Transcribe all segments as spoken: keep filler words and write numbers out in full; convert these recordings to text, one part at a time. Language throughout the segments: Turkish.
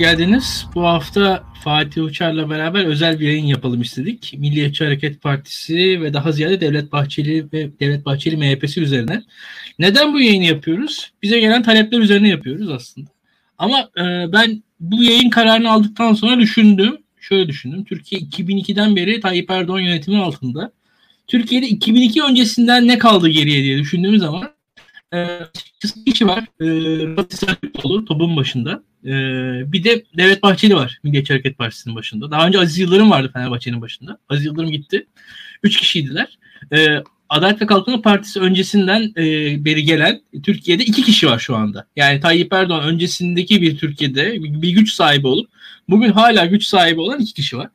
geldiniz. Bu hafta Fatih Uçar'la beraber özel bir yayın yapalım istedik. Milliyetçi Hareket Partisi ve daha ziyade Devlet Bahçeli ve Devlet Bahçeli M H P'si üzerine. Neden bu yayını yapıyoruz? Bize gelen talepler üzerine yapıyoruz aslında. Ama e, ben bu yayın kararını aldıktan sonra düşündüm. Şöyle düşündüm. Türkiye iki bin ikiden beri Tayyip Erdoğan yönetiminin altında. Türkiye'de iki bin iki öncesinden ne kaldı geriye diye düşündüğümüz zaman e, bir kişi var. E, Batı Selçuk Oğlu topun başında. E, bir de Devlet Bahçeli var. Milliyetçi Hareket Partisi'nin başında. Daha önce Aziz Yıldırım vardı Fenerbahçe'nin başında. Aziz Yıldırım gitti. Üç kişiydiler. E, Adalet ve Kalkınma Partisi öncesinden e, beri gelen Türkiye'de iki kişi var şu anda. Yani Tayyip Erdoğan öncesindeki bir Türkiye'de bir güç sahibi olup bugün hala güç sahibi olan iki kişi var.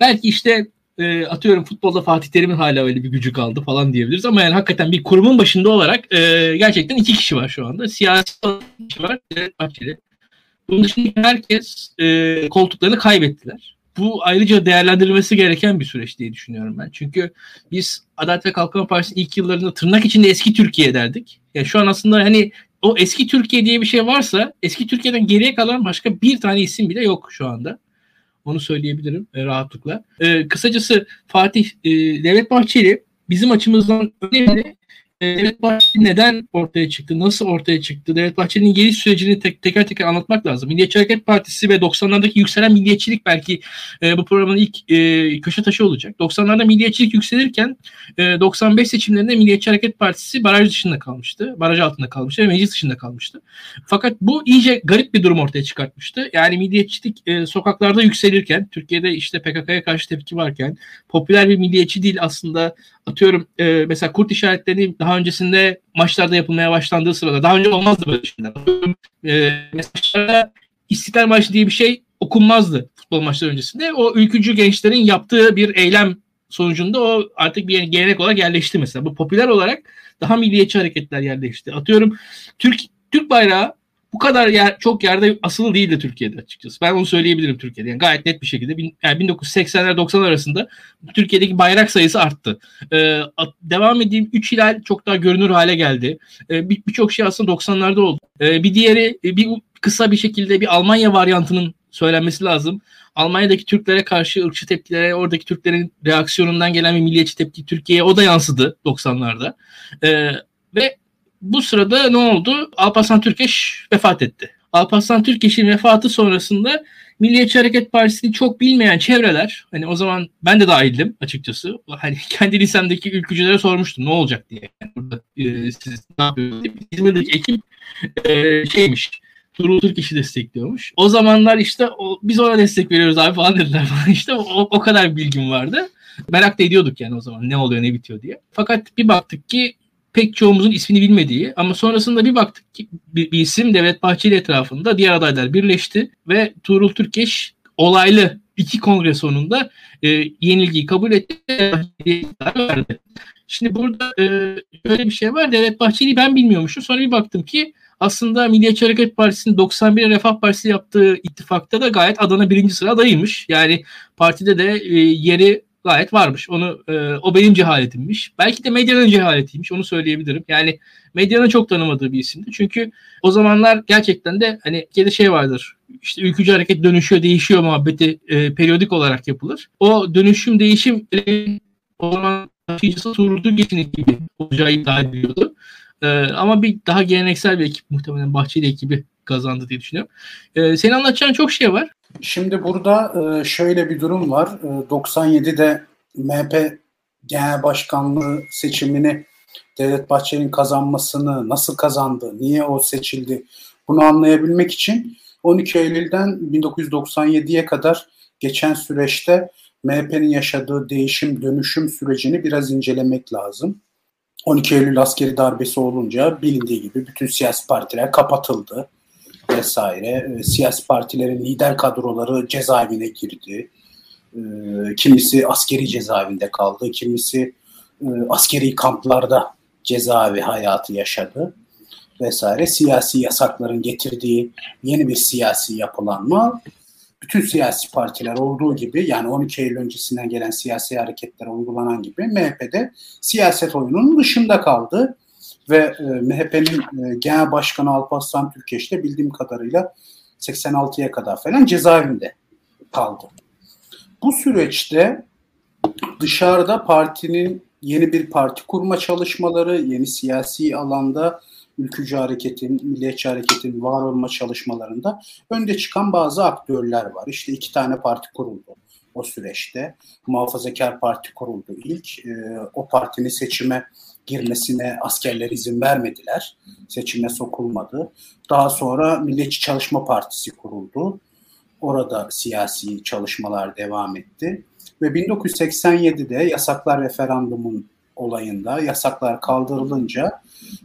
Belki işte e, atıyorum futbolda Fatih Terim'in hala öyle bir gücü kaldı falan diyebiliriz. Ama yani hakikaten bir kurumun başında olarak e, gerçekten iki kişi var şu anda. Siyasi kişi var. Bunun dışında herkes e, koltuklarını kaybettiler. Bu ayrıca değerlendirilmesi gereken bir süreç diye düşünüyorum ben. Çünkü biz Adalet ve Kalkınma Partisi'nin ilk yıllarında tırnak içinde eski Türkiye derdik. Yani şu an aslında hani o eski Türkiye diye bir şey varsa eski Türkiye'den geriye kalan başka bir tane isim bile yok şu anda. Onu söyleyebilirim e, rahatlıkla. E, kısacası Fatih e, Devlet Bahçeli bizim açımızdan önemli. E, Devlet Bahçeli neden ortaya çıktı? Nasıl ortaya çıktı? Devlet Bahçeli'nin geliş sürecini tek, teker teker anlatmak lazım. Milliyetçi Hareket Partisi ve doksanlardaki yükselen milliyetçilik belki e, bu programın ilk e, köşe taşı olacak. doksanlarda milliyetçilik yükselirken e, doksan beş seçimlerinde Milliyetçi Hareket Partisi baraj dışında kalmıştı. Baraj altında kalmıştı ve meclis dışında kalmıştı. Fakat bu iyice garip bir durum ortaya çıkartmıştı. Yani milliyetçilik e, sokaklarda yükselirken, Türkiye'de işte P K K'ya karşı tepki varken, popüler bir milliyetçi değil aslında. Atıyorum e, mesela kurt işaretlerini daha öncesinde maçlarda yapılmaya başlandığı sırada daha önce olmazdı böyle şeyler. E, mesela İstiklal Marşı diye bir şey okunmazdı futbol maçları öncesinde. O ülkücü gençlerin yaptığı bir eylem sonucunda o artık bir gelenek olarak yerleşti mesela. Bu popüler olarak daha milliyetçi hareketler yerleşti. Atıyorum Türk Türk bayrağı bu kadar yer, çok yerde asılı değildi Türkiye'de açıkçası. Ben onu söyleyebilirim Türkiye'de. Yani gayet net bir şekilde bin, yani bin dokuz yüz seksenler doksanlar arasında Türkiye'deki bayrak sayısı arttı. Ee, devam edeyim. Üç hilal çok daha görünür hale geldi. Ee, Birçok bir şey aslında doksanlarda oldu. Ee, bir diğeri bir kısa bir şekilde bir Almanya varyantının söylenmesi lazım. Almanya'daki Türklere karşı ırkçı tepkilere, oradaki Türklerin reaksiyonundan gelen bir milliyetçi tepki Türkiye'ye o da yansıdı doksanlarda. Ee, ve bu sırada ne oldu? Alparslan Türkeş vefat etti. Alparslan Türkeş'in vefatı sonrasında Milliyetçi Hareket Partisi'ni çok bilmeyen çevreler, hani o zaman ben de dahildim açıkçası. Hani kendi lisemdeki ülkücülere sormuştum ne olacak diye. Yani burada e, siz ne yapıyorsunuz? İzmir'deki ekip e, şeymiş. Tuğrul Türkeş'i destekliyormuş. O zamanlar işte o, biz ona destek veriyoruz abi falan dediler falan işte. O, o kadar bilgim vardı. Merak da ediyorduk yani o zaman ne oluyor ne bitiyor diye. Fakat bir baktık ki pek çoğumuzun ismini bilmediği ama sonrasında bir baktık ki bir, bir isim Devlet Bahçeli etrafında diğer adaylar birleşti ve Tuğrul Türkeş olaylı iki kongre sonunda e, yenilgiyi kabul etti. Şimdi burada e, böyle bir şey var. Devlet Bahçeli'yi ben bilmiyormuşum. Sonra bir baktım ki aslında Milliyetçi Hareket Partisi'nin doksan bir Refah Partisi yaptığı ittifakta da gayet Adana birinci sıra adayıymış. Yani partide de e, yeri gayet varmış. Onu e, o benim cehaletimmiş. Belki de medyanın cehaletiymiş. Onu söyleyebilirim. Yani medyanın çok tanımadığı bir isimdi. Çünkü o zamanlar gerçekten de hani bir şey vardır. İşte ülkücü hareket dönüşüyor, değişiyor muhabbeti e, periyodik olarak yapılır. O dönüşüm, değişim o zaman taşıyıcısı Tuğrul'un geçinik gibi olacağı iddia ediliyordu. E, ama bir daha geleneksel bir ekip muhtemelen Bahçeli ekibi kazandı diye düşünüyorum. E, senin anlatacağın çok şey var. Şimdi burada şöyle bir durum var. doksan yedide M H P Genel Başkanlığı seçimini Devlet Bahçeli'nin kazanmasını nasıl kazandı, niye o seçildi bunu anlayabilmek için on iki Eylül'den bin dokuz yüz doksan yediye kadar geçen süreçte M H P'nin yaşadığı değişim, dönüşüm sürecini biraz incelemek lazım. on iki Eylül askeri darbesi olunca bilindiği gibi bütün siyasi partiler kapatıldı. Vesaire. Siyasi partilerin lider kadroları cezaevine girdi. Kimisi askeri cezaevinde kaldı, kimisi askeri kamplarda cezaevi hayatı yaşadı vesaire. Siyasi yasakların getirdiği yeni bir siyasi yapılanma. Bütün siyasi partiler olduğu gibi yani on iki Eylül öncesinden gelen siyasi hareketlere uygulanan gibi M H P'de siyaset oyununun dışında kaldı. Ve M H P'nin Genel Başkanı Alparslan Türkeş de bildiğim kadarıyla seksen altıya kadar falan cezaevinde kaldı. Bu süreçte dışarıda partinin yeni bir parti kurma çalışmaları, yeni siyasi alanda ülkücü hareketin, milliyetçi hareketin var olma çalışmalarında önde çıkan bazı aktörler var. İşte iki tane parti kuruldu o süreçte. Muhafazakar Parti kuruldu ilk. E, o partinin seçime girmesine askerler izin vermediler. Seçime sokulmadı. Daha sonra Milliyetçi Çalışma Partisi kuruldu. Orada siyasi çalışmalar devam etti. Ve bin dokuz yüz seksen yedide yasaklar referandumun olayında yasaklar kaldırılınca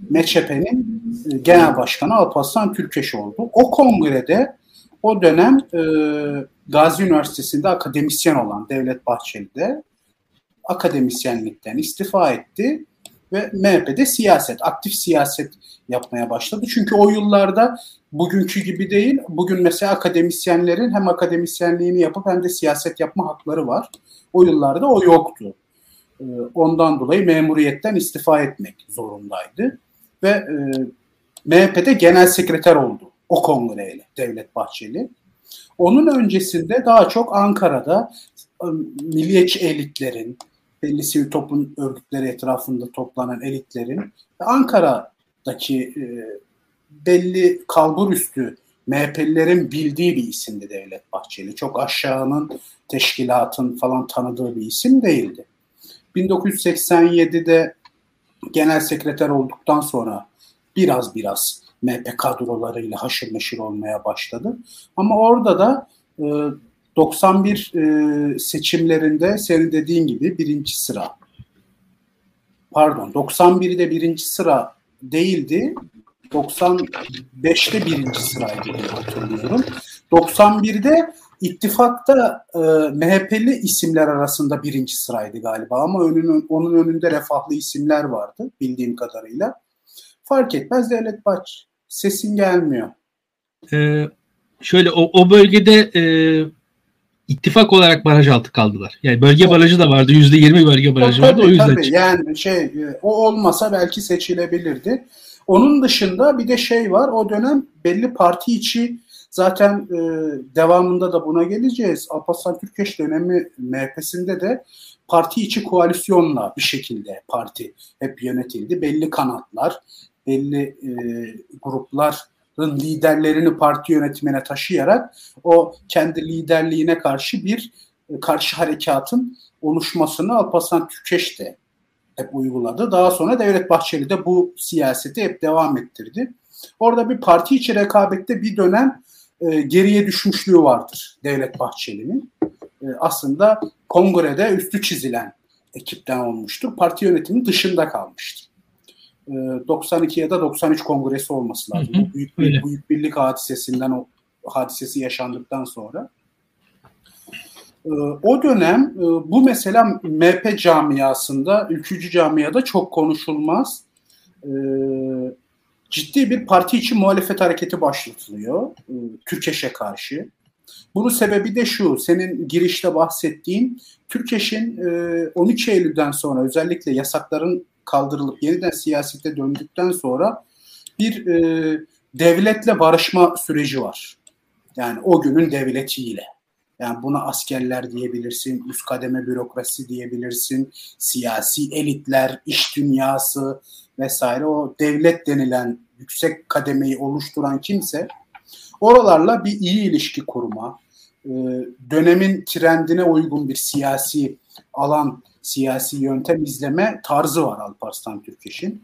M Ç P'nin genel başkanı Alparslan Türkeş oldu. O kongrede o dönem e, Gazi Üniversitesi'nde akademisyen olan Devlet Bahçeli de akademisyenlikten istifa etti ve M H P'de siyaset, aktif siyaset yapmaya başladı. Çünkü o yıllarda bugünkü gibi değil, bugün mesela akademisyenlerin hem akademisyenliğini yapıp hem de siyaset yapma hakları var. O yıllarda o yoktu. Ondan dolayı memuriyetten istifa etmek zorundaydı ve e, M H P'de genel sekreter oldu o kongreyle Devlet Bahçeli. Onun öncesinde daha çok Ankara'da e, milliyetçi elitlerin, belli sivil toplum örgütleri etrafında toplanan elitlerin Ankara'daki e, belli kalbur üstü M H P'lilerin bildiği bir isimdi Devlet Bahçeli. Çok aşağının, teşkilatın falan tanıdığı bir isim değildi. bin dokuz yüz seksen yedide genel sekreter olduktan sonra biraz biraz M H P kadrolarıyla haşır neşir olmaya başladı. Ama orada da doksan bir seçimlerinde senin dediğin gibi birinci sıra, pardon doksan birde birinci sıra değildi, doksan beşte birinci sıraydı diye hatırlıyorum. doksan birde İttifakta e, M H P'li isimler arasında birinci sıraydı galiba ama önünün, onun önünde refahlı isimler vardı bildiğim kadarıyla. Fark etmez Devlet Bahçeli. Sesin gelmiyor. Ee, şöyle o, o bölgede e, ittifak olarak baraj altı kaldılar. Yani bölge barajı da vardı. yüzde yirmi bölge barajı o, vardı. Tabii, o yüzden tabii. Yani şey, o olmasa belki seçilebilirdi. Onun dışında bir de şey var. O dönem belli parti içi zaten e, devamında da buna geleceğiz. Alparslan Türkeş dönemi M H P'sinde de parti içi koalisyonla bir şekilde parti hep yönetildi. Belli kanatlar, belli e, grupların liderlerini parti yönetimine taşıyarak o kendi liderliğine karşı bir e, karşı harekatın oluşmasını Alparslan Türkeş de hep uyguladı. Daha sonra Devlet Bahçeli de bu siyaseti hep devam ettirdi. Orada bir parti içi rekabette bir dönem geriye düşmüşlüğü vardır Devlet Bahçeli'nin. Aslında kongrede üstü çizilen ekipten olmuştur. Parti yönetimin dışında kalmıştı. doksan iki ya da doksan üç kongresi olması lazım. Hı hı, büyük, bir, büyük birlik hadisesinden o hadisesi yaşandıktan sonra. O dönem bu mesela M H P camiasında, ülkücü camiada çok konuşulmaz. Ciddi bir parti içi muhalefet hareketi başlatılıyor Türkeş'e karşı. Bunun sebebi de şu, senin girişte bahsettiğin Türkeş'in on üç Eylül'den sonra özellikle yasakların kaldırılıp yeniden siyasete döndükten sonra bir devletle barışma süreci var. Yani o günün devletiyle. Yani buna askerler diyebilirsin, üst kademe bürokrasi diyebilirsin, siyasi elitler, iş dünyası vesaire, o devlet denilen yüksek kademeyi oluşturan kimse oralarla bir iyi ilişki kurma, dönemin trendine uygun bir siyasi alan, siyasi yöntem izleme tarzı var Alparslan Türkeş'in.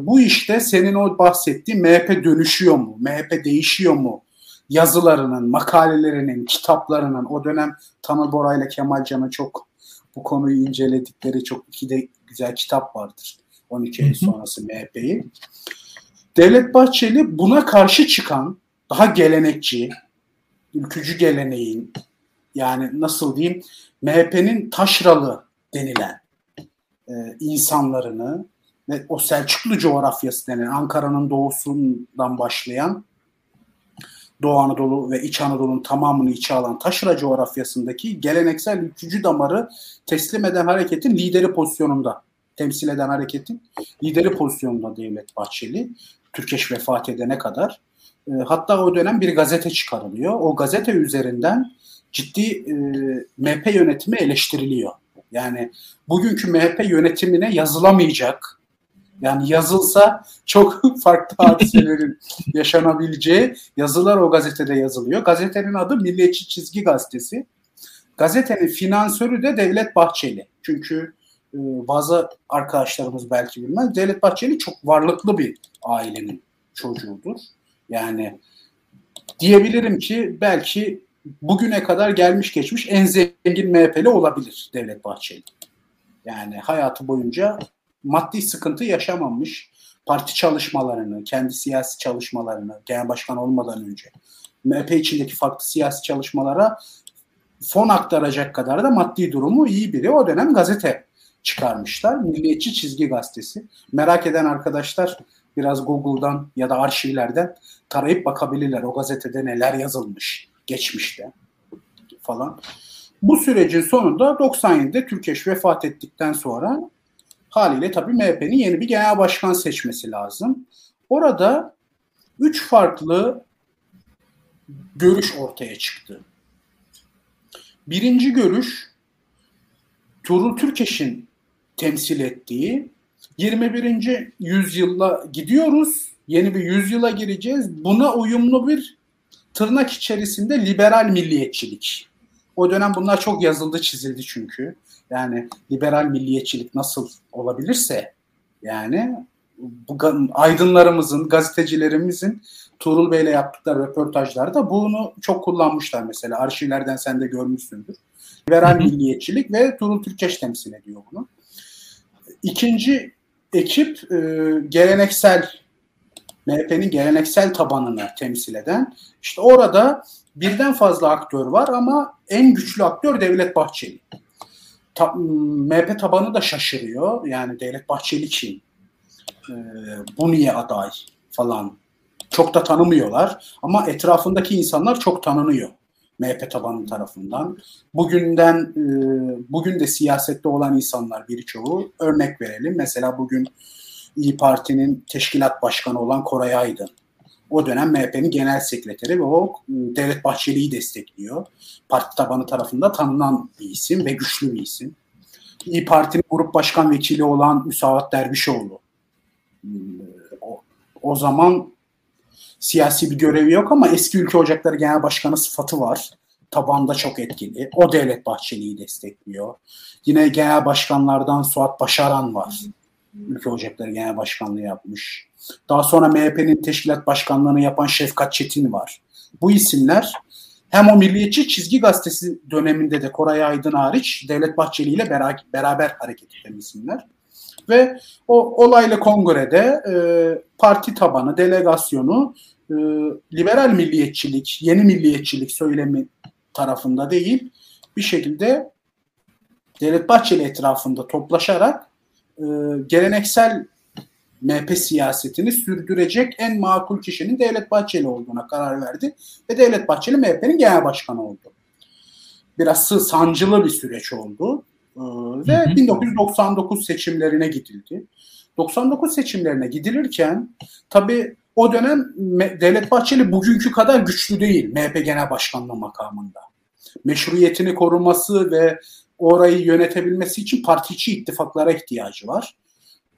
Bu işte senin o bahsettiğin M H P dönüşüyor mu, M H P değişiyor mu yazılarının, makalelerinin, kitaplarının, o dönem Tanıl Bora ile Kemal Can'ın çok bu konuyu inceledikleri çok iki de güzel kitap vardır. on iki Eylül sonrası M H P'yi. Devlet Bahçeli buna karşı çıkan daha gelenekçi, ülkücü geleneğin, yani nasıl diyeyim, M H P'nin taşralı denilen e, insanlarını ve o Selçuklu coğrafyası denilen Ankara'nın doğusundan başlayan Doğu Anadolu ve İç Anadolu'nun tamamını içe alan taşra coğrafyasındaki geleneksel ülkücü damarı teslim eden hareketin lideri pozisyonunda, temsil eden hareketin lideri pozisyonunda Devlet Bahçeli, Türkeş vefat edene kadar. E, hatta o dönem bir gazete çıkarılıyor. O gazete üzerinden ciddi e, M H P yönetimi eleştiriliyor. Yani bugünkü M H P yönetimine yazılamayacak, yani yazılsa çok farklı hadiselerin yaşanabileceği yazılar o gazetede yazılıyor. Gazetenin adı Milliyetçi Çizgi Gazetesi. Gazetenin finansörü de Devlet Bahçeli. Çünkü e, bazı arkadaşlarımız belki bilmez. Devlet Bahçeli çok varlıklı bir ailenin çocuğudur. Yani diyebilirim ki belki bugüne kadar gelmiş geçmiş en zengin M H P'li olabilir Devlet Bahçeli. Yani hayatı boyunca maddi sıkıntı yaşamamış, parti çalışmalarını, kendi siyasi çalışmalarını, genel başkan olmadan önce M H P içindeki farklı siyasi çalışmalara fon aktaracak kadar da maddi durumu iyi biri. O dönem gazete çıkarmışlar. Milliyetçi Çizgi Gazetesi. Merak eden arkadaşlar biraz Google'dan ya da arşivlerden tarayıp bakabilirler. O gazetede neler yazılmış geçmişte falan. Bu sürecin sonunda doksan yedide Türkeş vefat ettikten sonra haliyle tabii M H P'nin yeni bir genel başkan seçmesi lazım. Orada üç farklı görüş ortaya çıktı. Birinci görüş, Tuğrul Türkeş'in temsil ettiği yirmi birinci yüzyıla gidiyoruz, yeni bir yüzyıla gireceğiz. Buna uyumlu bir tırnak içerisinde liberal milliyetçilik. O dönem bunlar çok yazıldı, çizildi çünkü. Yani liberal milliyetçilik nasıl olabilirse, yani bu aydınlarımızın, gazetecilerimizin Tuğrul Bey'le yaptıkları röportajlarda bunu çok kullanmışlar mesela. Arşivlerden sen de görmüşsündür. Liberal milliyetçilik ve Tuğrul Türkeş temsil ediyor bunu. İkinci ekip e, geleneksel, M H P'nin geleneksel tabanını temsil eden. İşte orada birden fazla aktör var ama en güçlü aktör Devlet Bahçeli. Ta, M H P tabanı da şaşırıyor. Yani Devlet Bahçeli kim? E, bu niye aday falan? Çok da tanımıyorlar ama etrafındaki insanlar çok tanınıyor M H P tabanı tarafından. Bugünden, bugün de siyasette olan insanlar birçoğu. Örnek verelim. Mesela bugün İYİ Parti'nin teşkilat başkanı olan Koray Aydın. O dönem M H P'nin genel sekreteri ve o Devlet Bahçeli'yi destekliyor. Parti tabanı tarafında tanınan bir isim ve güçlü bir isim. İYİ Parti'nin grup başkan vekili olan Müsavat Dervişoğlu. O zaman siyasi bir görevi yok ama eski Ülke Ocakları Genel Başkanı sıfatı var. Tabanda çok etkili. O Devlet Bahçeli'yi destekliyor. Yine genel başkanlardan Suat Başaran var. Ülke Ocakları Genel Başkanlığı yapmış. Daha sonra M H P'nin teşkilat başkanlığını yapan Şefkat Çetin var. Bu isimler hem o Milliyetçi Çizgi Gazetesi döneminde de Koray Aydın hariç Devlet Bahçeli ile beraber, beraber hareket eden isimler. Ve o olaylı kongrede e, parti tabanı, delegasyonu e, liberal milliyetçilik, yeni milliyetçilik söylemi tarafında değil, bir şekilde Devlet Bahçeli etrafında toplaşarak e, geleneksel M H P siyasetini sürdürecek en makul kişinin Devlet Bahçeli olduğuna karar verdi ve Devlet Bahçeli M H P'nin genel başkanı oldu. Biraz sancılı bir süreç oldu. Ve hı hı. bin dokuz yüz doksan dokuz seçimlerine gidildi. doksan dokuz seçimlerine gidilirken tabii o dönem Devlet Bahçeli bugünkü kadar güçlü değil M H P Genel Başkanlığı makamında. Meşruiyetini koruması ve orayı yönetebilmesi için parti içi ittifaklara ihtiyacı var.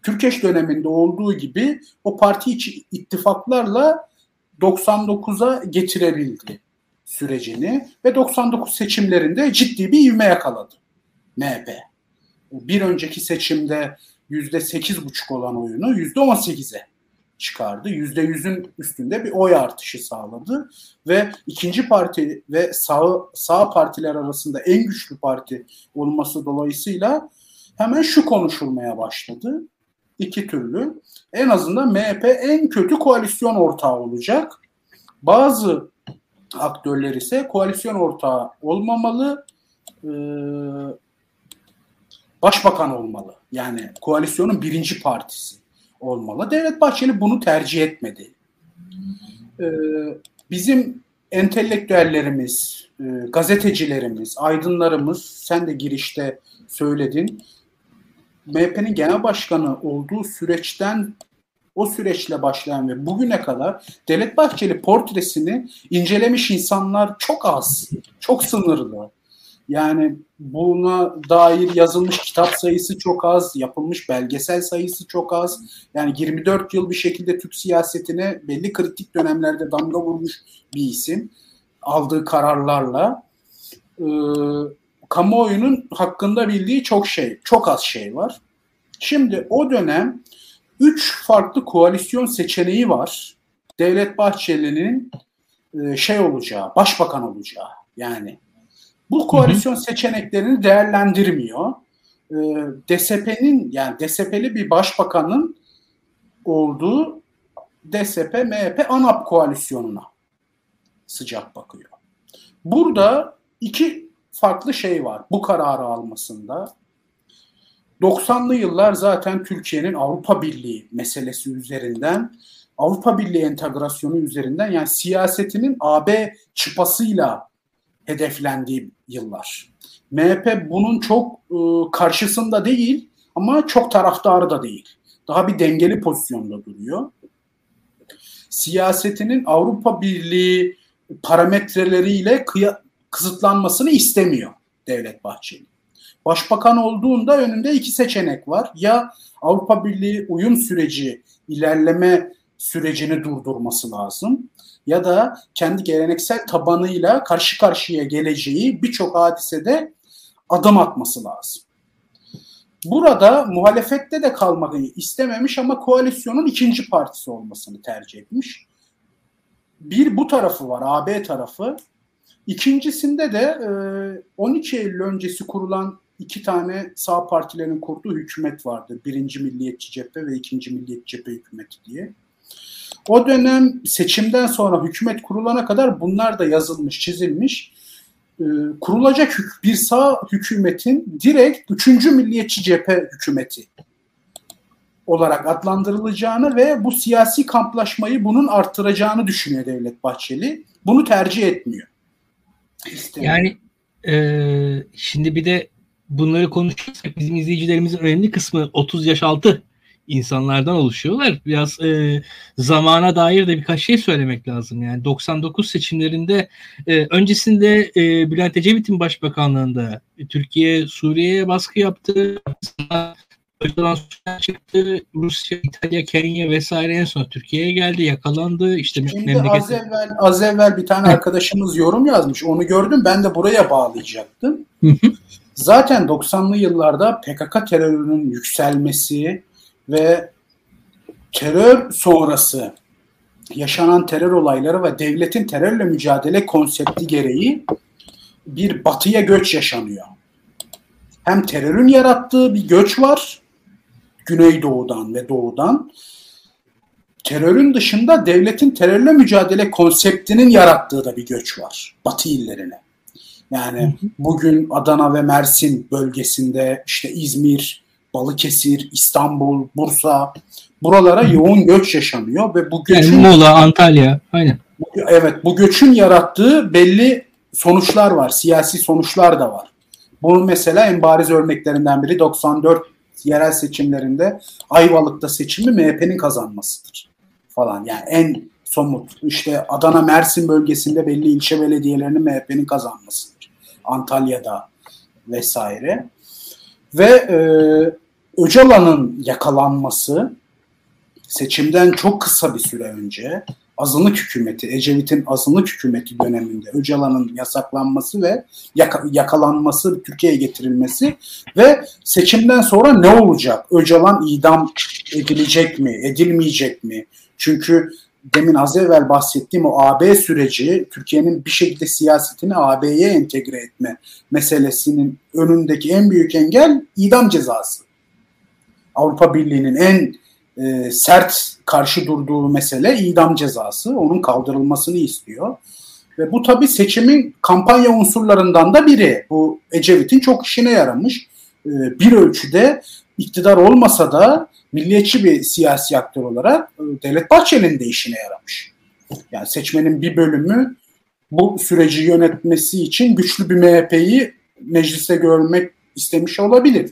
Türkeş döneminde olduğu gibi o parti içi ittifaklarla doksan dokuza getirebildi sürecini ve doksan dokuz seçimlerinde ciddi bir ivme yakaladı M H P. Bir önceki seçimde yüzde sekiz virgül beş olan oyunu yüzde on sekize çıkardı. yüzde yüzün üstünde bir oy artışı sağladı ve ikinci parti ve sağ, sağ partiler arasında en güçlü parti olması dolayısıyla hemen şu konuşulmaya başladı. İki türlü. En azından M H P en kötü koalisyon ortağı olacak. Bazı aktörler ise koalisyon ortağı olmamalı, ee, başbakan olmalı. Yani koalisyonun birinci partisi olmalı. Devlet Bahçeli bunu tercih etmedi. Ee, bizim entelektüellerimiz, e, gazetecilerimiz, aydınlarımız, sen de girişte söyledin, M H P'nin genel başkanı olduğu süreçten o süreçle başlayan ve bugüne kadar Devlet Bahçeli portresini incelemiş insanlar çok az, çok sınırlı. Yani buna dair yazılmış kitap sayısı çok az, yapılmış belgesel sayısı çok az. Yani yirmi dört yıl bir şekilde Türk siyasetine belli kritik dönemlerde damga vurmuş bir isim. Aldığı kararlarla e, kamuoyunun hakkında bildiği çok şey, çok az şey var. Şimdi o dönem üç farklı koalisyon seçeneği var. Devlet Bahçeli'nin e, şey olacağı, başbakan olacağı yani. Bu koalisyon seçeneklerini değerlendirmiyor. E, D S P'nin yani D S P'li bir başbakanın olduğu D S P M H P ANAP koalisyonuna sıcak bakıyor. Burada iki farklı şey var bu kararı almasında. doksanlı yıllar zaten Türkiye'nin Avrupa Birliği meselesi üzerinden, Avrupa Birliği entegrasyonu üzerinden yani siyasetinin A B çıpasıyla hedeflendiği yıllar. M H P bunun çok ıı, karşısında değil ama çok taraftarı da değil. Daha bir dengeli pozisyonda duruyor. Siyasetinin Avrupa Birliği parametreleriyle kıya- kısıtlanmasını istemiyor Devlet Bahçeli. Başbakan olduğunda önünde iki seçenek var. Ya Avrupa Birliği uyum süreci, ilerleme sürecini durdurması lazım ya da kendi geleneksel tabanıyla karşı karşıya geleceği birçok hadisede adım atması lazım. Burada muhalefette de kalmayı istememiş ama koalisyonun ikinci partisi olmasını tercih etmiş. Bir bu tarafı var, A B tarafı. İkincisinde de on iki Eylül öncesi kurulan iki tane sağ partilerin kurduğu hükümet vardı. Birinci Milliyetçi Cephe ve ikinci Milliyetçi Cephe hükümeti diye. O dönem seçimden sonra hükümet kurulana kadar bunlar da yazılmış, çizilmiş. E, kurulacak bir sağ hükümetin direkt üçüncü Milliyetçi Cephe hükümeti olarak adlandırılacağını ve bu siyasi kamplaşmayı bunun arttıracağını düşünüyor Devlet Bahçeli. Bunu tercih etmiyor. İstemiyor. Yani e, şimdi bir de bunları konuşursak bizim izleyicilerimizin önemli kısmı otuz yaş altı insanlardan oluşuyorlar. Biraz e, zamana dair de birkaç şey söylemek lazım. Yani doksan dokuz seçimlerinde e, öncesinde e, Bülent Ecevit'in başbakanlığında e, Türkiye Suriye'ye baskı yaptı. Öcalan Suriye'den çıktı. Rusya, İtalya, Kenya vesaire en son Türkiye'ye geldi. Yakalandı. İşte Şimdi az evvel, az evvel bir tane arkadaşımız yorum yazmış. Onu gördüm. Ben de buraya bağlayacaktım. Zaten doksanlı yıllarda P K K terörünün yükselmesi ve terör sonrası yaşanan terör olayları ve devletin terörle mücadele konsepti gereği bir batıya göç yaşanıyor. Hem terörün yarattığı bir göç var, Güneydoğu'dan ve Doğu'dan. Terörün dışında devletin terörle mücadele konseptinin yarattığı da bir göç var Batı illerine. Yani bugün Adana ve Mersin bölgesinde, işte İzmir, Balıkesir, İstanbul, Bursa, buralara yoğun göç yaşanıyor ve bu göçün, yani Muğla, Antalya, aynen. Evet, bu göçün yarattığı belli sonuçlar var, siyasi sonuçlar da var. Bunun mesela en bariz örneklerinden biri doksan dört yerel seçimlerinde Ayvalık'ta seçimi M H P'nin kazanmasıdır falan. Yani en somut işte Adana, Mersin bölgesinde belli ilçe belediyelerini M H P'nin kazanmasıdır. Antalya'da vesaire. Ve e, Öcalan'ın yakalanması seçimden çok kısa bir süre önce azınlık hükümeti, Ecevit'in azınlık hükümeti döneminde Öcalan'ın yasaklanması ve yaka, yakalanması, Türkiye'ye getirilmesi ve seçimden sonra ne olacak? Öcalan idam edilecek mi, edilmeyecek mi? Çünkü demin az evvel bahsettiğim o A B süreci, Türkiye'nin bir şekilde siyasetini A B'ye entegre etme meselesinin önündeki en büyük engel idam cezası. Avrupa Birliği'nin en e, sert karşı durduğu mesele idam cezası. Onun kaldırılmasını istiyor. Ve bu tabii seçimin kampanya unsurlarından da biri. Bu Ecevit'in çok işine yaramış. E, bir ölçüde iktidar olmasa da milliyetçi bir siyasi aktör olarak Devlet Bahçeli'nin de işine yaramış. Yani seçmenin bir bölümü bu süreci yönetmesi için güçlü bir M H P'yi mecliste görmek istemiş olabilir.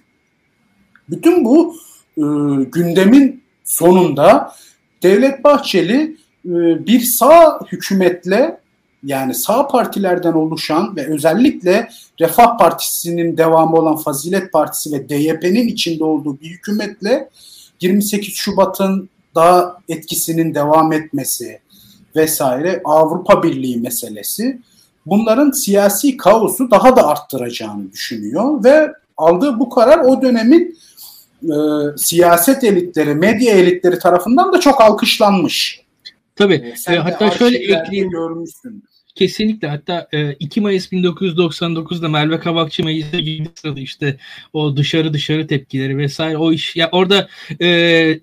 Bütün bu e, gündemin sonunda Devlet Bahçeli bir sağ hükümetle, yani sağ partilerden oluşan ve özellikle Refah Partisi'nin devamı olan Fazilet Partisi ve D Y P'nin içinde olduğu bir hükümetle yirmi sekiz Şubat'ın daha etkisinin devam etmesi vesaire, Avrupa Birliği meselesi, bunların siyasi kaosu daha da arttıracağını düşünüyor ve aldığı bu karar o dönemin e, siyaset elitleri, medya elitleri tarafından da çok alkışlanmış. Tabii. E, sen e, hatta şöyle ekleyeyim. Kesinlikle. Hatta iki Mayıs bin dokuz yüz doksan dokuz'da Merve Kavakçı meclise girdiği sırada işte o dışarı dışarı tepkileri vesaire, o iş ya orada e,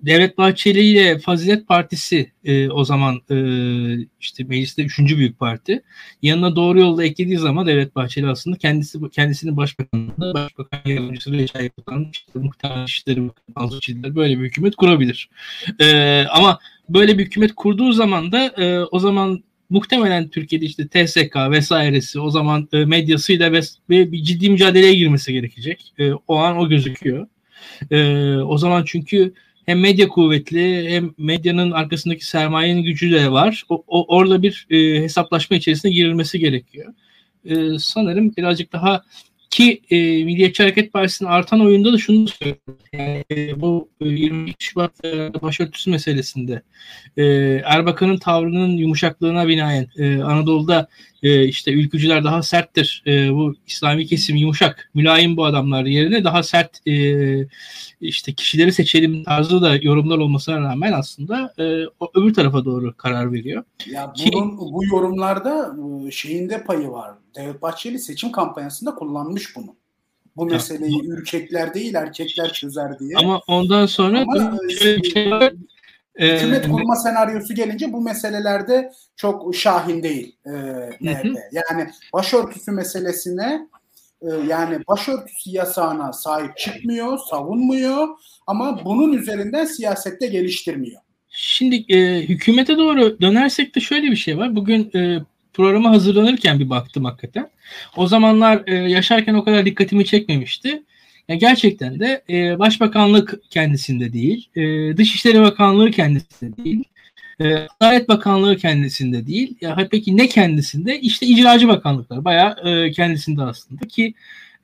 Devlet Bahçeli ile Fazilet Partisi e, o zaman e, işte mecliste üçüncü büyük parti, yanına Doğru Yol'da eklediği zaman Devlet Bahçeli aslında kendisi kendisinin başbakanlığı, başbakan yardımcısı, Reşat Bakan, işte muhtar işleri bakanı, böyle bir hükümet kurabilir. E, ama böyle bir hükümet kurduğu zaman da e, o zaman muhtemelen Türkiye'de işte T S K vesairesi, o zaman medyasıyla ve bir ciddi mücadeleye girmesi gerekecek. O an o gözüküyor. O zaman çünkü hem medya kuvvetli, hem medyanın arkasındaki sermayenin gücü de var. O, o orada bir hesaplaşma içerisine girilmesi gerekiyor. Sanırım birazcık daha ki Milliyetçi Hareket Partisi'nin artan oyunda da şunu söylüyorum. Yani bu yirmi iki Şubat başörtüsü meselesinde Erbakan'ın tavrının yumuşaklığına binaen Anadolu'da işte ülkücüler daha serttir, bu İslami kesim yumuşak, mülayim bu adamlar yerine daha sert işte kişileri seçelim tarzı da yorumlar olmasına rağmen aslında öbür tarafa doğru karar veriyor. Ya bunun, ki, bu yorumlarda şeyinde payı var. Devlet Bahçeli seçim kampanyasında kullanmış bunu. Bu meseleyi ürkekler değil erkekler çözer diye. Ama ondan sonra Ama şöyle bir şey var. Hükümet ee, kurma senaryosu gelince bu meselelerde çok şahin değil. E, nerede? Yani başörtüsü meselesine e, yani başörtüsü yasağına sahip çıkmıyor, savunmuyor ama bunun üzerinden siyasette geliştirmiyor. Şimdi e, hükümete doğru dönersek de şöyle bir şey var. Bugün e, programa hazırlanırken bir baktım hakikaten. O zamanlar e, yaşarken o kadar dikkatimi çekmemişti. Yani gerçekten de e, Başbakanlık kendisinde değil, e, Dışişleri Bakanlığı kendisinde değil, e, Adalet Bakanlığı kendisinde değil. Ya, peki ne kendisinde? İşte icracı bakanlıklar bayağı e, kendisinde aslında ki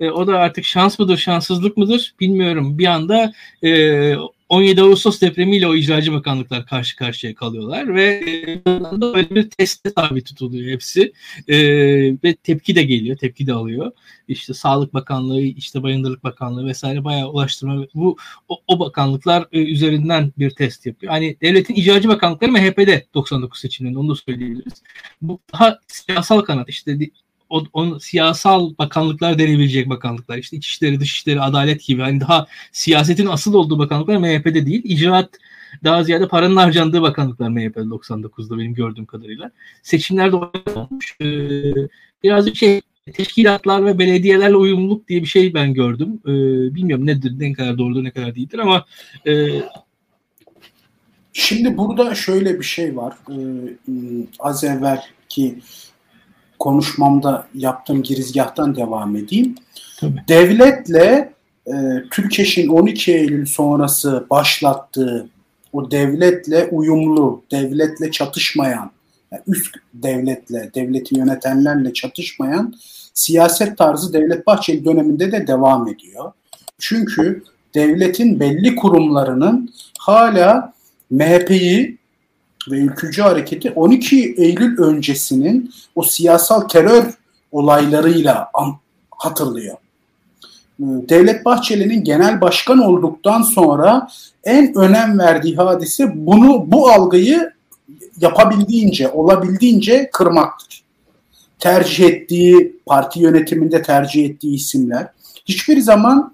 e, o da artık şans mıdır, şanssızlık mıdır bilmiyorum. Bir anda e, on yedi Ağustos depremiyle o icracı bakanlıklar karşı karşıya kalıyorlar ve böyle bir teste tabi tutuluyor hepsi ee, ve tepki de geliyor, tepki de alıyor. İşte Sağlık Bakanlığı, işte Bayındırlık Bakanlığı vesaire bayağı ulaştırma, bu o, o bakanlıklar e, üzerinden bir test yapıyor. Hani devletin icracı bakanlıkları M H P'de doksan dokuz seçimlerinde, onu da söyleyebiliriz. Bu daha siyasal kanat işte. O, o siyasal bakanlıklar denebilecek bakanlıklar, işte İçişleri, Dışişleri, Adalet gibi, hani daha siyasetin asıl olduğu bakanlıklar M H P'de değil, icraat daha ziyade paranın harcandığı bakanlıklar M H P'de doksan dokuz'da benim gördüğüm kadarıyla. Seçimlerde olmuş ee, birazcık şey, teşkilatlar ve belediyelerle uyumluluk diye bir şey ben gördüm. Ee, bilmiyorum nedir, ne kadar doğrudur, ne kadar değildir ama e... şimdi burada şöyle bir şey var, ee, az evvelki konuşmamda yaptığım girizgahtan devam edeyim. Tabii. Devletle e, Türkeş'in on iki Eylül sonrası başlattığı o devletle uyumlu, devletle çatışmayan, yani üst devletle, devleti yönetenlerle çatışmayan siyaset tarzı Devlet Bahçeli döneminde de devam ediyor. Çünkü devletin belli kurumlarının hala M H P'yi ve ülkücü hareketi on iki Eylül öncesinin o siyasal terör olaylarıyla hatırlıyor. Devlet Bahçeli'nin genel başkan olduktan sonra en önem verdiği hadise bunu, bu algıyı yapabildiğince, olabildiğince kırmaktır. Tercih ettiği, parti yönetiminde tercih ettiği isimler hiçbir zaman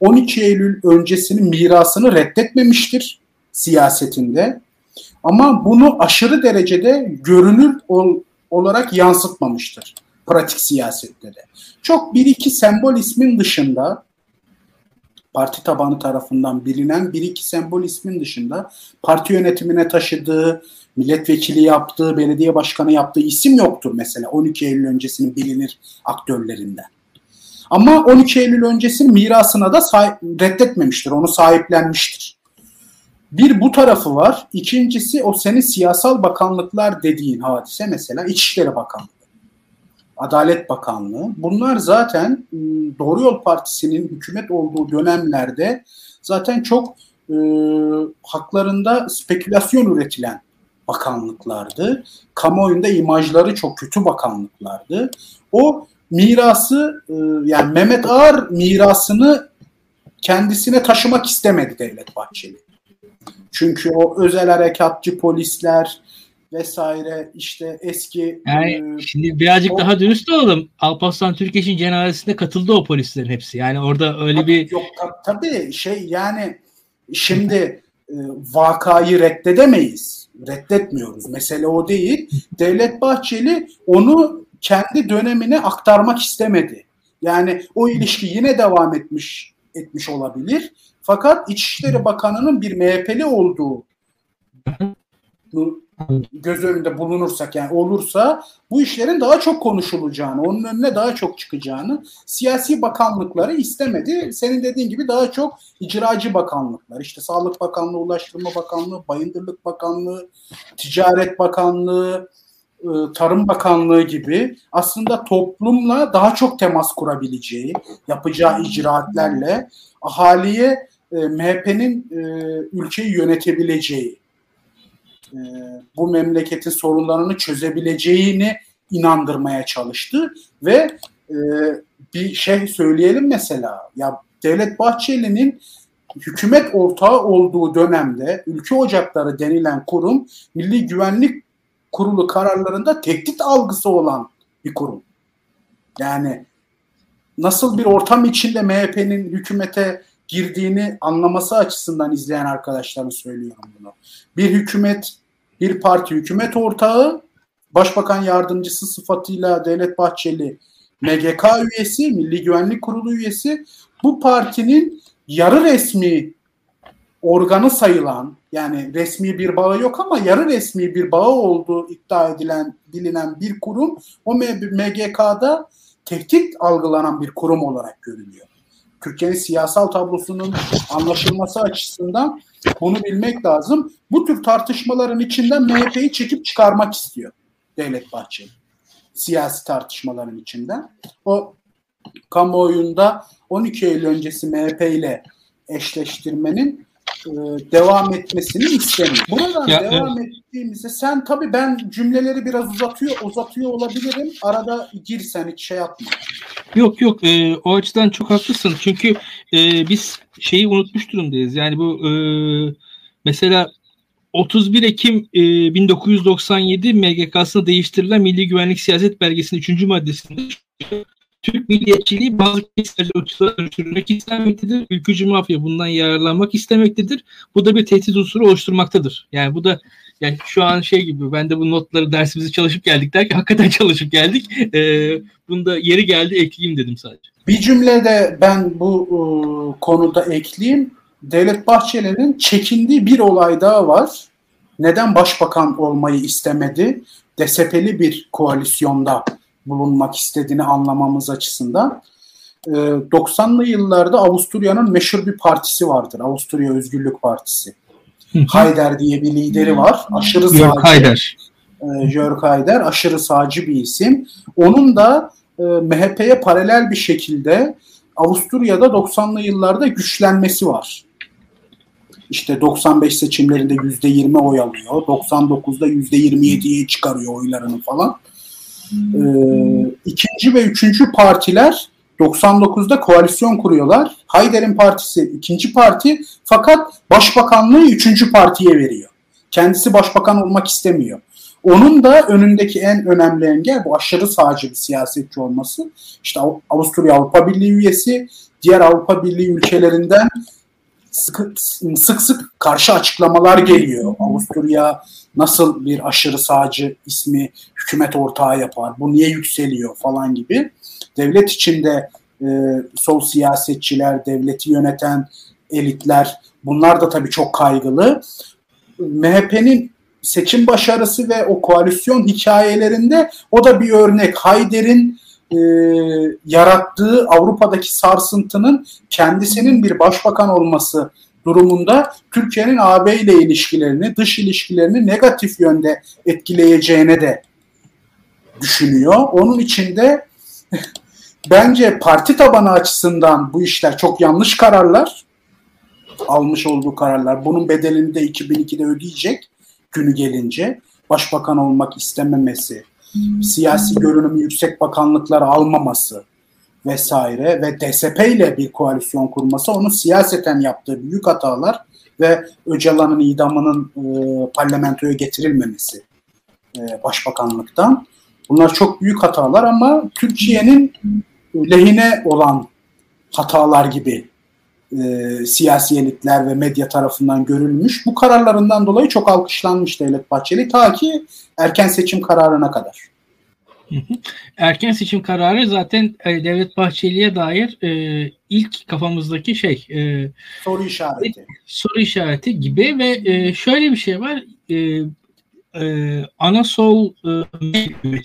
on iki Eylül öncesinin mirasını reddetmemiştir siyasetinde. Ama bunu aşırı derecede görünür ol, olarak yansıtmamıştır pratik siyasette de. Çok bir iki sembol ismin dışında, parti tabanı tarafından bilinen bir iki sembol ismin dışında parti yönetimine taşıdığı, milletvekili yaptığı, belediye başkanı yaptığı isim yoktur mesela on iki Eylül öncesinin bilinir aktörlerinden. Ama on iki Eylül öncesinin mirasına da sahip, reddetmemiştir, onu sahiplenmiştir. Bir bu tarafı var. İkincisi o senin siyasal bakanlıklar dediğin hadise, mesela İçişleri Bakanlığı, Adalet Bakanlığı. Bunlar zaten Doğru Yol Partisi'nin hükümet olduğu dönemlerde zaten çok e, haklarında spekülasyon üretilen bakanlıklardı. Kamuoyunda imajları çok kötü bakanlıklardı. O mirası e, yani Mehmet Ağar mirasını kendisine taşımak istemedi Devlet Bahçeli. Çünkü o özel harekatçı polisler vesaire işte eski... Yani e, şimdi birazcık o, daha dürüst olalım. Alparslan Türkeş'in cenazesinde katıldı o polislerin hepsi. Yani orada öyle bir... Yok tabii şey yani şimdi e, vakayı reddedemeyiz. Reddetmiyoruz. Mesele o değil. Devlet Bahçeli onu kendi dönemine aktarmak istemedi. Yani o ilişki yine devam etmiş etmiş olabilir. Fakat İçişleri Bakanı'nın bir M H P'li olduğu göz önünde bulunursak, yani olursa bu işlerin daha çok konuşulacağını, onun önüne daha çok çıkacağını, siyasi bakanlıkları istemedi. Senin dediğin gibi daha çok icracı bakanlıklar, işte Sağlık Bakanlığı, Ulaştırma Bakanlığı, Bayındırlık Bakanlığı, Ticaret Bakanlığı, Tarım Bakanlığı gibi aslında toplumla daha çok temas kurabileceği, yapacağı icraatlerle ahaliye M H P'nin ülkeyi yönetebileceği, bu memleketin sorunlarını çözebileceğini inandırmaya çalıştı ve bir şey söyleyelim mesela, ya Devlet Bahçeli'nin hükümet ortağı olduğu dönemde Ülke Ocakları denilen kurum Milli Güvenlik Kurulu kararlarında tehdit algısı olan bir kurum. Yani nasıl bir ortam içinde M H P'nin hükümete girdiğini anlaması açısından izleyen arkadaşlarım söylüyorum bunu. Bir hükümet, bir parti hükümet ortağı, başbakan yardımcısı sıfatıyla Devlet Bahçeli M G K üyesi, Milli Güvenlik Kurulu üyesi, bu partinin yarı resmi organı sayılan, yani resmi bir bağı yok ama yarı resmi bir bağı olduğu iddia edilen, bilinen bir kurum o M G K'da tehdit algılanan bir kurum olarak görülüyor. Türkiye'nin siyasal tablosunun anlaşılması açısından bunu bilmek lazım. Bu tür tartışmaların içinden M H P'yi çekip çıkarmak istiyor Devlet Bahçeli. Siyasi tartışmaların içinden. O kamuoyunda on iki Eylül öncesi M H P ile eşleştirmenin e, devam etmesini istemiyor. Buradan ya, devam evet. ettiğimizde sen tabii ben cümleleri biraz uzatıyor uzatıyor olabilirim. Arada girsen hiç şey yapma. Yok yok e, o açıdan çok haklısın. Çünkü e, biz şeyi unutmuş durumdayız. Yani bu e, mesela otuz bir Ekim e, bin dokuz yüz doksan yedi M G K'sına değiştirilen Milli Güvenlik Siyaset Belgesi'nin üçüncü maddesinde Türk milliyetçiliği bazı kişilerle uçlara dönüştürmek istemektedir. Ülkücü mafya bundan yararlanmak istemektedir. Bu da bir tehdit unsuru oluşturmaktadır. Yani bu da yani şu an şey gibi, ben de bu notları dersimizi çalışıp geldik derken hakikaten çalışıp geldik. Ee, bunda yeri geldi ekleyeyim dedim sadece. Bir cümlede ben bu ıı, konuda ekleyeyim. Devlet Bahçeli'nin çekindiği bir olay daha var. Neden başbakan olmayı istemedi? D S P'li bir koalisyonda bulunmak istediğini anlamamız açısından. doksanlı yıllarda Avusturya'nın meşhur bir partisi vardır. Avusturya Özgürlük Partisi. Haider diye bir lideri var. Aşırı sağcı. Jörg Haider. Jörg Haider. Aşırı sağcı bir isim. Onun da M H P'ye paralel bir şekilde Avusturya'da doksanlı yıllarda güçlenmesi var. İşte doksan beş seçimlerinde yüzde yirmi oy alıyor. doksan dokuzda yüzde yirmi yediye çıkarıyor oylarını falan. Ee, ikinci ve üçüncü partiler doksan dokuzda koalisyon kuruyorlar. Haider'in partisi ikinci parti fakat başbakanlığı üçüncü partiye veriyor. Kendisi başbakan olmak istemiyor. Onun da önündeki en önemli engel bu aşırı sağcı bir siyasetçi olması. İşte Avusturya Avrupa Birliği üyesi, diğer Avrupa Birliği ülkelerinden sık sık, sık karşı açıklamalar geliyor. Avusturya nasıl bir aşırı sağcı ismi hükümet ortağı yapar? Bu niye yükseliyor falan gibi. Devlet içinde e, sol siyasetçiler, devleti yöneten elitler, bunlar da tabii çok kaygılı. M H P'nin seçim başarısı ve o koalisyon hikayelerinde o da bir örnek. Haider'in e, yarattığı Avrupa'daki sarsıntının kendisinin bir başbakan olması durumunda Türkiye'nin A B ile ilişkilerini, dış ilişkilerini negatif yönde etkileyeceğine de düşünüyor. Onun için de bence parti tabanı açısından bu işler çok yanlış kararlar. Almış olduğu kararlar. Bunun bedelini de iki bin ikide ödeyecek günü gelince. Başbakan olmak istememesi, siyasi görünümü yüksek bakanlıkları almaması vesaire ve D S P ile bir koalisyon kurması, onun siyaseten yaptığı büyük hatalar ve Öcalan'ın idamının e, parlamentoya getirilmemesi e, başbakanlıktan. Bunlar çok büyük hatalar ama Türkiye'nin lehine olan hatalar gibi e, siyasi elitler ve medya tarafından görülmüş. Bu kararlarından dolayı çok alkışlanmış Devlet Bahçeli ta ki erken seçim kararına kadar. Erken seçim kararı zaten Devlet Bahçeli'ye dair e, ilk kafamızdaki şey e, soru işareti soru işareti gibi ve e, şöyle bir şey var, e, e, Anasol e,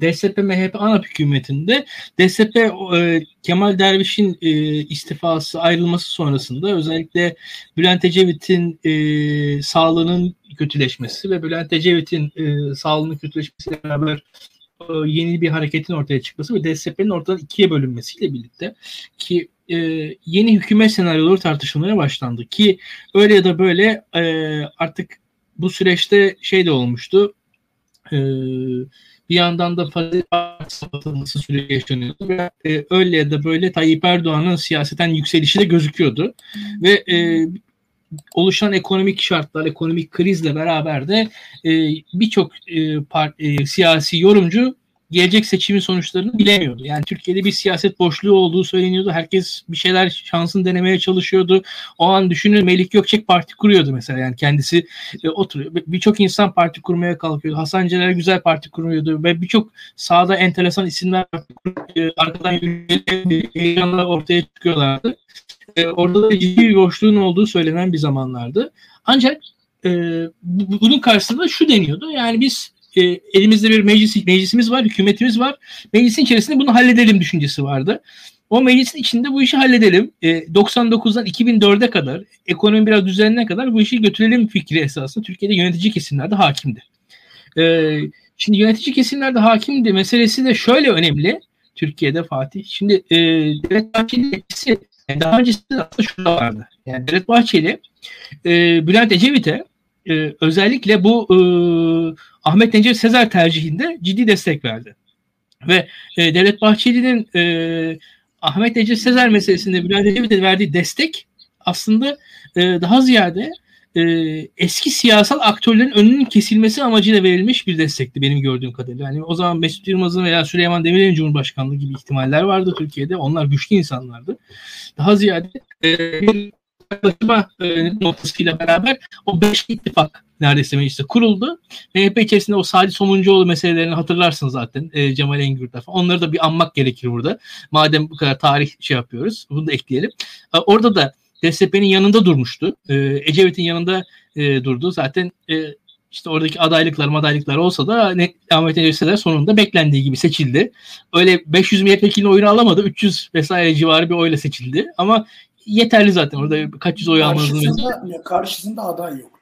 D S P M H P ANAP hükümetinde D S P e, Kemal Derviş'in e, istifası, ayrılması sonrasında özellikle Bülent Ecevit'in e, sağlığının kötüleşmesi ve Bülent Ecevit'in e, sağlığının kötüleşmesiyle beraber e, yeni bir hareketin ortaya çıkması ve D S P'nin ortadan ikiye bölünmesiyle birlikte ki e, yeni hükümet senaryoları tartışılmaya başlandı ki öyle ya da böyle e, artık bu süreçte şey de olmuştu, e, bir yandan da Fazilet Partisi kapatılması süreci yaşanıyordu ve e, öyle ya da böyle Tayyip Erdoğan'ın siyaseten yükselişi de gözüküyordu ve e, oluşan ekonomik şartlar, ekonomik krizle beraber de e, birçok e, e, siyasi yorumcu gelecek seçimin sonuçlarını bilemiyordu. Yani Türkiye'de bir siyaset boşluğu olduğu söyleniyordu. Herkes bir şeyler şansını denemeye çalışıyordu. O an düşünün Melih Gökçek parti kuruyordu mesela. Yani kendisi e, oturuyor. Birçok insan parti kurmaya kalkıyordu. Hasan Celal Güzel parti kuruyordu ve birçok sahada enteresan isimler e, arkadan yürüyerek heyecanla ortaya çıkıyorlardı. Orada da ciddi bir boşluğun olduğu söylenen bir zamanlardı. Ancak e, bu, bunun karşısında şu deniyordu. Yani biz e, elimizde bir meclis, meclisimiz var, hükümetimiz var. Meclisin içerisinde bunu halledelim düşüncesi vardı. O meclisin içinde bu işi halledelim. E, doksan dokuzdan iki bin dörde kadar, ekonomi biraz düzenine kadar bu işi götürelim fikri esasında Türkiye'de yönetici kesimlerde hakimdi. E, şimdi yönetici kesimlerde hakimdi meselesi de şöyle önemli Türkiye'de Fatih. Şimdi e, Devlet Bahçeli'nin etkisi daha öncesinde aslında şurada vardı. Yani Devlet Bahçeli, e, Bülent Ecevit'e e, özellikle bu e, Ahmet Necdet Sezer tercihinde ciddi destek verdi. Ve e, Devlet Bahçeli'nin e, Ahmet Necdet Sezer meselesinde Bülent Ecevit'e verdiği destek aslında e, daha ziyade e, eski siyasal aktörlerin önünün kesilmesi amacıyla verilmiş bir destekti benim gördüğüm kadarıyla. Yani o zaman Mesut Yılmaz'ın veya Süleyman Demirel'in Cumhurbaşkanlığı gibi ihtimaller vardı Türkiye'de. Onlar güçlü insanlardı. Daha ziyade bir yaklaşma noktasıyla beraber o beş ittifak neredeyse mecliste kuruldu. M H P içerisinde o Salih Somuncuoğlu meselelerini hatırlarsınız zaten. E, Cemal Engür'de falan. Onları da bir anmak gerekir burada. Madem bu kadar tarih şey yapıyoruz. Bunu da ekleyelim. E, orada da D S P'nin yanında durmuştu. Ee, Ecevit'in yanında e, durdu. Zaten e, işte oradaki adaylıklar madaylıklar olsa da ne, Ahmet Necdet Sezer sonunda beklendiği gibi seçildi. Öyle beş yüz milletvekilinin oyunu alamadı. üç yüz vesaire civarı bir oyla seçildi. Ama yeterli zaten. Orada kaç yüz oy almadığını. Karşısında aday yoktu.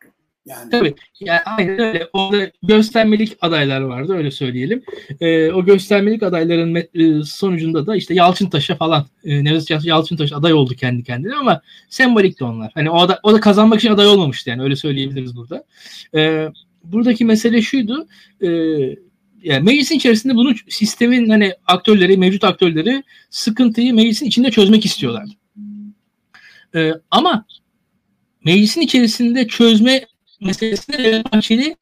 Yani. Tabii. Yani aynen öyle. Orada göstermelik adaylar vardı. Öyle söyleyelim. E, o göstermelik adayların met- sonucunda da işte Yalçıntaş'a falan e, Nevzat Yalçıntaş aday oldu kendi kendine ama sembolikti onlar. Hani o, aday, o da kazanmak için aday olmamıştı. Yani öyle söyleyebiliriz burada. E, buradaki mesele şuydu. E, yani meclisin içerisinde bunu sistemin hani aktörleri, mevcut aktörleri sıkıntıyı meclisin içinde çözmek istiyorlardı. E, ama meclisin içerisinde çözme meselesinde Bahçeli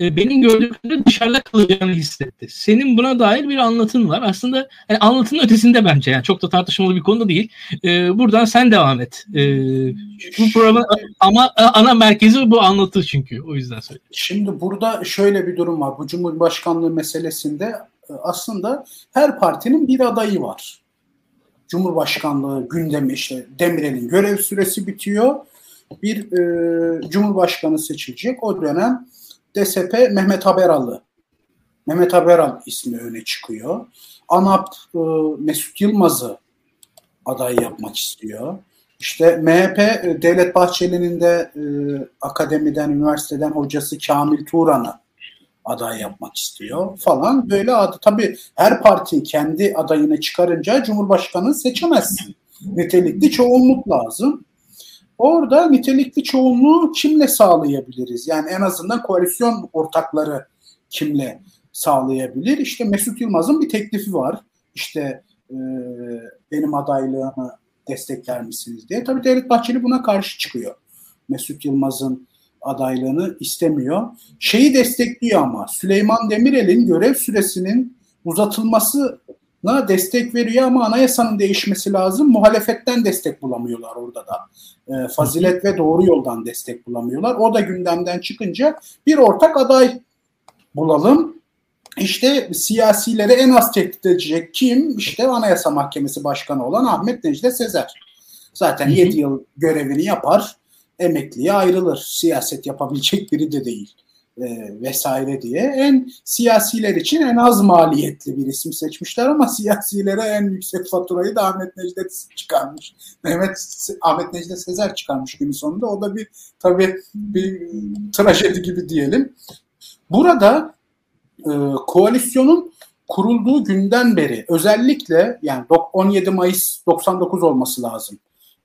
benim gördüğümde dışarıda kalacağını hissetti. Senin buna dair bir anlatın var. Aslında yani anlatının ötesinde bence. Yani çok da tartışmalı bir konuda değil. Ee, buradan sen devam et. Ee, bu programın ama ana merkezi bu anlatı çünkü. O yüzden söylüyorum. Şimdi burada şöyle bir durum var. Bu Cumhurbaşkanlığı meselesinde aslında her partinin bir adayı var. Cumhurbaşkanlığı gündemi işte Demirel'in görev süresi bitiyor. Bir e, Cumhurbaşkanı seçilecek. O dönem D S P Mehmet Haberalı. Mehmet Haberal ismi öne çıkıyor. ANAP e, Mesut Yılmaz'ı aday yapmak istiyor. İşte M H P, Devlet Bahçeli'nin de e, akademiden, üniversiteden hocası Kamil Turan'ı aday yapmak istiyor falan. Böyle adı. Tabii her parti kendi adayını çıkarınca Cumhurbaşkanı seçemezsin. Nitelikli çoğunluk lazım. Orada nitelikli çoğunluğu kimle sağlayabiliriz? Yani en azından koalisyon ortakları kimle sağlayabilir? İşte Mesut Yılmaz'ın bir teklifi var. İşte e, benim adaylığımı destekler misiniz diye. Tabii Devlet Bahçeli buna karşı çıkıyor. Mesut Yılmaz'ın adaylığını istemiyor. Şeyi destekliyor ama Süleyman Demirel'in görev süresinin uzatılmasına destek veriyor ama anayasanın değişmesi lazım. Muhalefetten destek bulamıyorlar orada da. E, Fazilet ve Doğru Yol'dan destek bulamıyorlar. O da gündemden çıkınca bir ortak aday bulalım. İşte siyasilere en az tehdit edecek kim? İşte Anayasa Mahkemesi Başkanı olan Ahmet Necdet Sezer. Zaten yedi yıl görevini yapar, emekliye ayrılır. Siyaset yapabilecek biri de değil e, vesaire diye. En siyasiler için en az maliyetli bir isim seçmişler ama siyasilere en yüksek faturayı da Ahmet Necdet çıkarmış. Mehmet Ahmet Necdet Sezer çıkarmış günün sonunda. O da bir tabii bir trajedi gibi diyelim. Burada Ee, koalisyonun kurulduğu günden beri özellikle yani on yedi Mayıs doksan dokuz olması lazım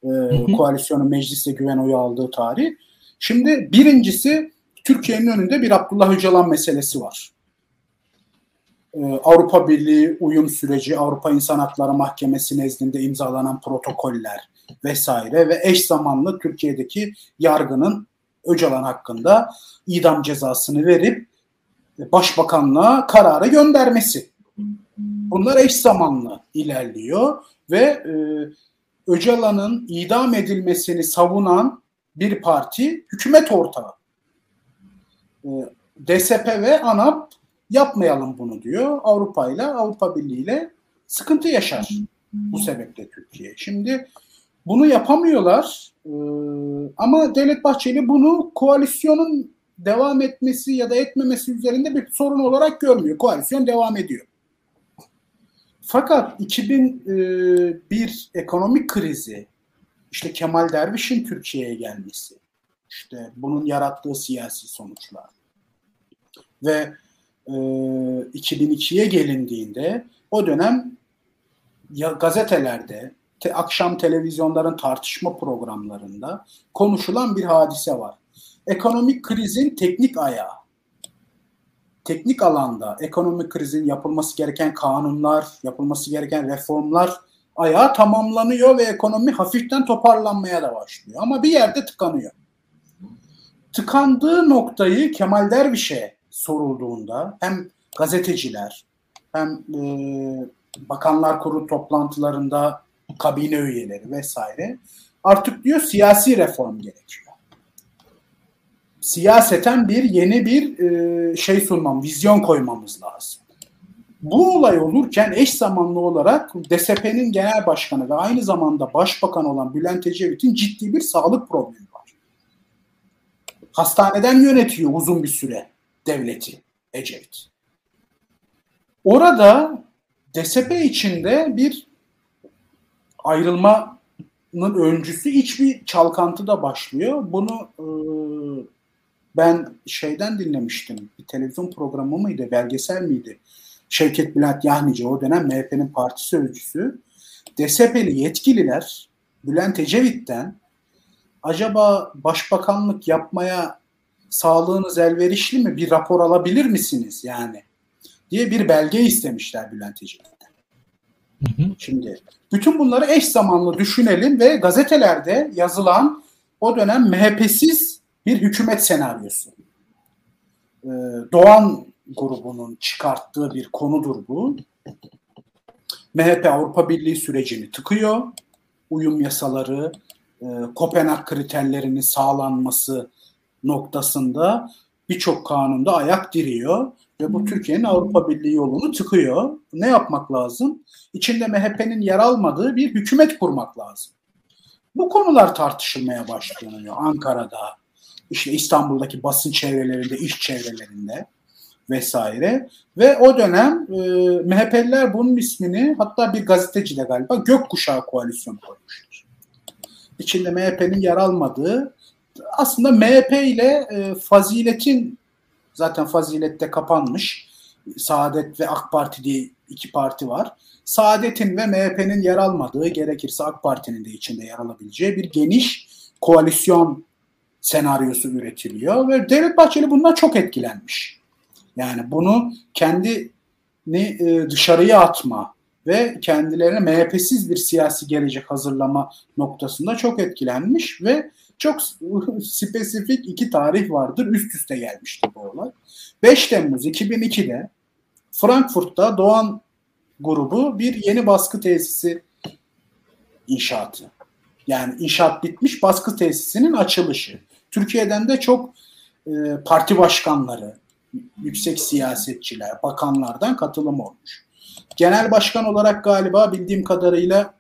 ee, koalisyonun mecliste güven oyu aldığı tarih. Şimdi birincisi Türkiye'nin önünde bir Abdullah Öcalan meselesi var. Ee, Avrupa Birliği uyum süreci, Avrupa İnsan Hakları Mahkemesi nezdinde imzalanan protokoller vesaire ve eş zamanlı Türkiye'deki yargının Öcalan hakkında idam cezasını verip Başbakanlığa kararı göndermesi. Bunlar eş zamanlı ilerliyor ve e, Öcalan'ın idam edilmesini savunan bir parti hükümet ortağı. E, D S P ve ANAP yapmayalım bunu diyor. Avrupa ile, Avrupa Birliği ile sıkıntı yaşar bu sebeple Türkiye. Şimdi bunu yapamıyorlar e, ama Devlet Bahçeli bunu koalisyonun devam etmesi ya da etmemesi üzerinde bir sorun olarak görmüyor. Koalisyon devam ediyor. Fakat iki bin bir ekonomik krizi, işte Kemal Derviş'in Türkiye'ye gelmesi, işte bunun yarattığı siyasi sonuçlar ve iki bin ikiye gelindiğinde o dönem ya gazetelerde, te, akşam televizyonların tartışma programlarında konuşulan bir hadise var. Ekonomik krizin teknik ayağı, teknik alanda ekonomik krizin yapılması gereken kanunlar, yapılması gereken reformlar ayağı tamamlanıyor ve ekonomi hafiften toparlanmaya da başlıyor. Ama bir yerde tıkanıyor. Tıkandığı noktayı Kemal Derviş'e sorulduğunda hem gazeteciler hem e, bakanlar kurulu toplantılarında kabine üyeleri vesaire artık diyor siyasi reform gerekiyor. Siyaseten bir yeni bir e, şey sunmam, vizyon koymamız lazım. Bu olay olurken eş zamanlı olarak D S P'nin genel başkanı ve aynı zamanda başbakan olan Bülent Ecevit'in ciddi bir sağlık problemi var. Hastaneden yönetiyor uzun bir süre devleti Ecevit. Orada D S P içinde bir ayrılmanın öncüsü iç bir çalkantı da başlıyor. Bunu e, ben şeyden dinlemiştim, bir televizyon programı mıydı, belgesel miydi? Şevket Bülent Yahnici, o dönem M H P'nin parti sözcüsü. D S P'li yetkililer Bülent Ecevit'ten acaba başbakanlık yapmaya sağlığınız elverişli mi, bir rapor alabilir misiniz yani diye bir belge istemişler Bülent Ecevit'ten. Hı hı. Şimdi bütün bunları eş zamanlı düşünelim ve gazetelerde yazılan o dönem M H P'siz bir hükümet senaryosu. Ee, Doğan grubunun çıkarttığı bir konudur bu. M H P Avrupa Birliği sürecini tıkıyor. Uyum yasaları, e, Kopenhag kriterlerinin sağlanması noktasında birçok kanunda ayak diriyor. Ve bu Türkiye'nin Avrupa Birliği yolunu tıkıyor. Ne yapmak lazım? İçinde M H P'nin yer almadığı bir hükümet kurmak lazım. Bu konular tartışılmaya başlanıyor Ankara'da. İşte İstanbul'daki basın çevrelerinde, iş çevrelerinde vesaire. Ve o dönem e, M H P'liler bunun ismini hatta bir gazeteci de galiba Gökkuşağı Koalisyonu koymuştur. içinde M H P'nin yer almadığı, aslında M H P ile e, Fazilet'in, zaten Fazilet'te kapanmış, Saadet ve AK Parti diye iki parti var. Saadet'in ve M H P'nin yer almadığı, gerekirse AK Parti'nin de içinde yer alabileceği bir geniş koalisyon senaryosu üretiliyor ve Devlet Bahçeli bundan çok etkilenmiş. Yani bunu kendini dışarıya atma ve kendilerine M H P'siz bir siyasi gelecek hazırlama noktasında çok etkilenmiş ve çok spesifik iki tarih vardır. Üst üste gelmişti bu olay. beş Temmuz iki bin iki'de Frankfurt'ta Doğan grubu bir yeni baskı tesisi inşaatı. Yani inşaat bitmiş, baskı tesisinin açılışı. Türkiye'den de çok e, parti başkanları, yüksek siyasetçiler, bakanlardan katılım olmuş. Genel başkan olarak galiba bildiğim kadarıyla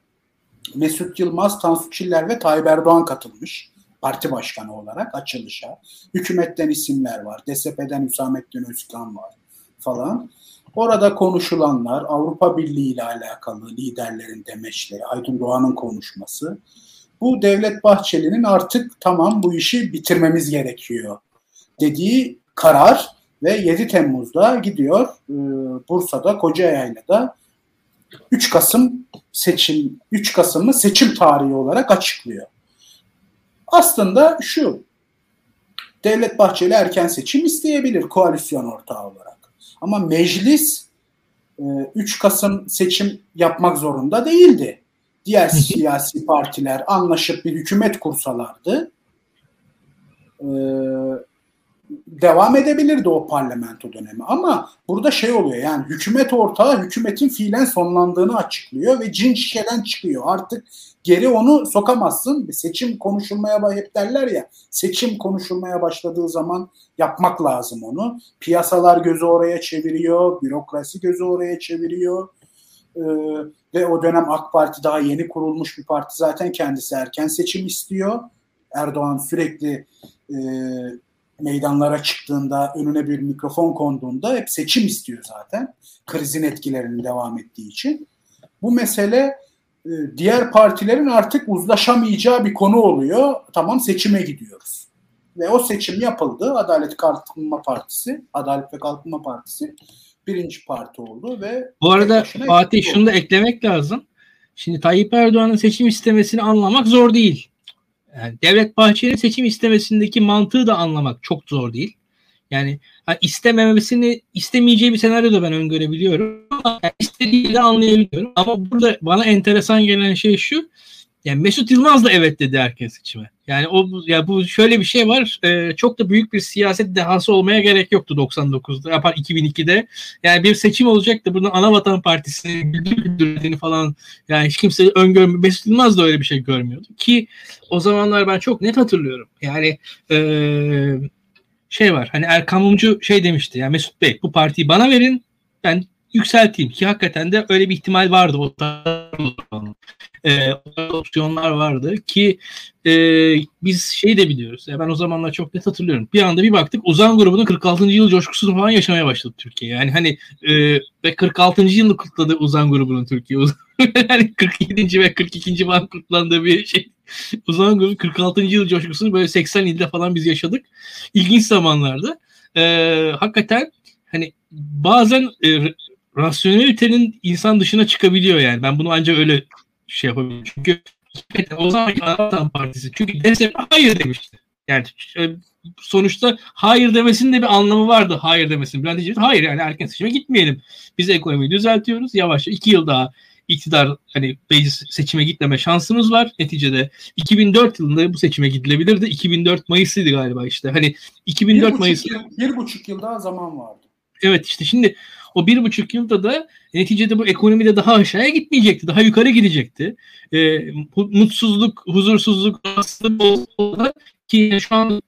Mesut Yılmaz, Tansu Çiller ve Tayyip Erdoğan katılmış. Parti başkanı olarak açılışa. Hükümetten isimler var. D S P'den Hüsamettin Özkan var falan. Orada konuşulanlar, Avrupa Birliği ile alakalı liderlerin demeçleri, Aydın Doğan'ın konuşması. Bu Devlet Bahçeli'nin artık tamam bu işi bitirmemiz gerekiyor dediği karar ve yedi Temmuz'da gidiyor e, Bursa'da, Kocaeli'de üç Kasım seçim, üç Kasım'ı seçim tarihi olarak açıklıyor. Aslında şu, Devlet Bahçeli erken seçim isteyebilir koalisyon ortağı olarak. Ama meclis üç Kasım seçim yapmak zorunda değildi. Diğer siyasi partiler anlaşıp bir hükümet kursalardı, devam edebilirdi o parlamento dönemi. Ama burada şey oluyor, yani hükümet ortağı hükümetin fiilen sonlandığını açıklıyor ve cin şişeden çıkıyor. Artık geri onu sokamazsın. Seçim konuşulmaya, hep derler ya, seçim konuşulmaya başladığı zaman yapmak lazım onu. Piyasalar gözü oraya çeviriyor, bürokrasi gözü oraya çeviriyor ee, ve o dönem AK Parti daha yeni kurulmuş bir parti, zaten kendisi erken seçim istiyor. Erdoğan sürekli e, meydanlara çıktığında, önüne bir mikrofon konduğunda hep seçim istiyor zaten. Krizin etkilerinin devam ettiği için. Bu mesele diğer partilerin artık uzlaşamayacağı bir konu oluyor. Tamam, seçime gidiyoruz. Ve o seçim yapıldı. Adalet Kalkınma Partisi, Adalet ve Kalkınma Partisi birinci parti oldu ve bu arada Fatih şunu da eklemek lazım. Şimdi Tayyip Erdoğan'ın seçim istemesini anlamak zor değil. Yani Devlet Bahçeli'nin seçim istemesindeki mantığı da anlamak çok zor değil. Yani istememesini, istemeyeceği bir senaryoda ben öngörebiliyorum. Yani istediği de anlayabiliyorum. Ama burada bana enteresan gelen şey şu. Yani Mesut Yılmaz da evet dedi erken seçime. Yani o ya bu şöyle bir şey var. E, çok da büyük bir siyaset dehası olmaya gerek yoktu doksan dokuz'da, yapar iki bin iki'de. Yani bir seçim olacaktı. Bunun Anavatan Partisi'nin güldür güldürdüğünü falan, yani hiç kimse öngörmüyor. Mesut Yılmaz da öyle bir şey görmüyordu ki o zamanlar ben çok net hatırlıyorum. Yani eee şey var, hani Erkan Mumcu şey demişti, ya Mesut Bey bu partiyi bana verin ben yükselteyim, ki hakikaten de öyle bir ihtimal vardı. O e, opsiyonlar vardı ki e, biz şey de biliyoruz, ya ben o zamanlar çok net hatırlıyorum, bir anda bir baktık Ozan grubunun kırk altıncı yıl coşkusunu falan yaşamaya başladı Türkiye. Yani hani e, ve kırk altıncı yılını kutladı Ozan grubunun Türkiye. Yani kırk yedinci ve kırk ikinci falan kutlandığı bir şey. Ozan grubu kırk altıncı yıl coşkusunu böyle seksen ilde falan biz yaşadık. İlginç zamanlardı. Ee, hakikaten hani bazen e, rasyonelitenin insan dışına çıkabiliyor yani. Ben bunu ancak öyle şey yapabilirim. Çünkü o zaman Anavatan Partisi. Çünkü D S P hayır demişti. Yani sonuçta hayır demesinin de bir anlamı vardı. Hayır demesinin. Bülent Ecevit hayır, yani erken seçime gitmeyelim. Biz ekonomiyi düzeltiyoruz. Yavaş iki yıl daha İktidar, hani meclis seçime gitmeme şansımız var. Neticede iki bin dört yılında bu seçime gidilebilirdi. iki bin dört Mayıs'ıydı galiba işte. Hani iki bin dört bir Mayıs. Yıl, bir buçuk yıl daha zaman vardı. Evet işte şimdi o bir buçuk yılda da neticede bu ekonomide daha aşağıya gitmeyecekti. Daha yukarı gidecekti. E, mutsuzluk, huzursuzluk aslında, ki şu an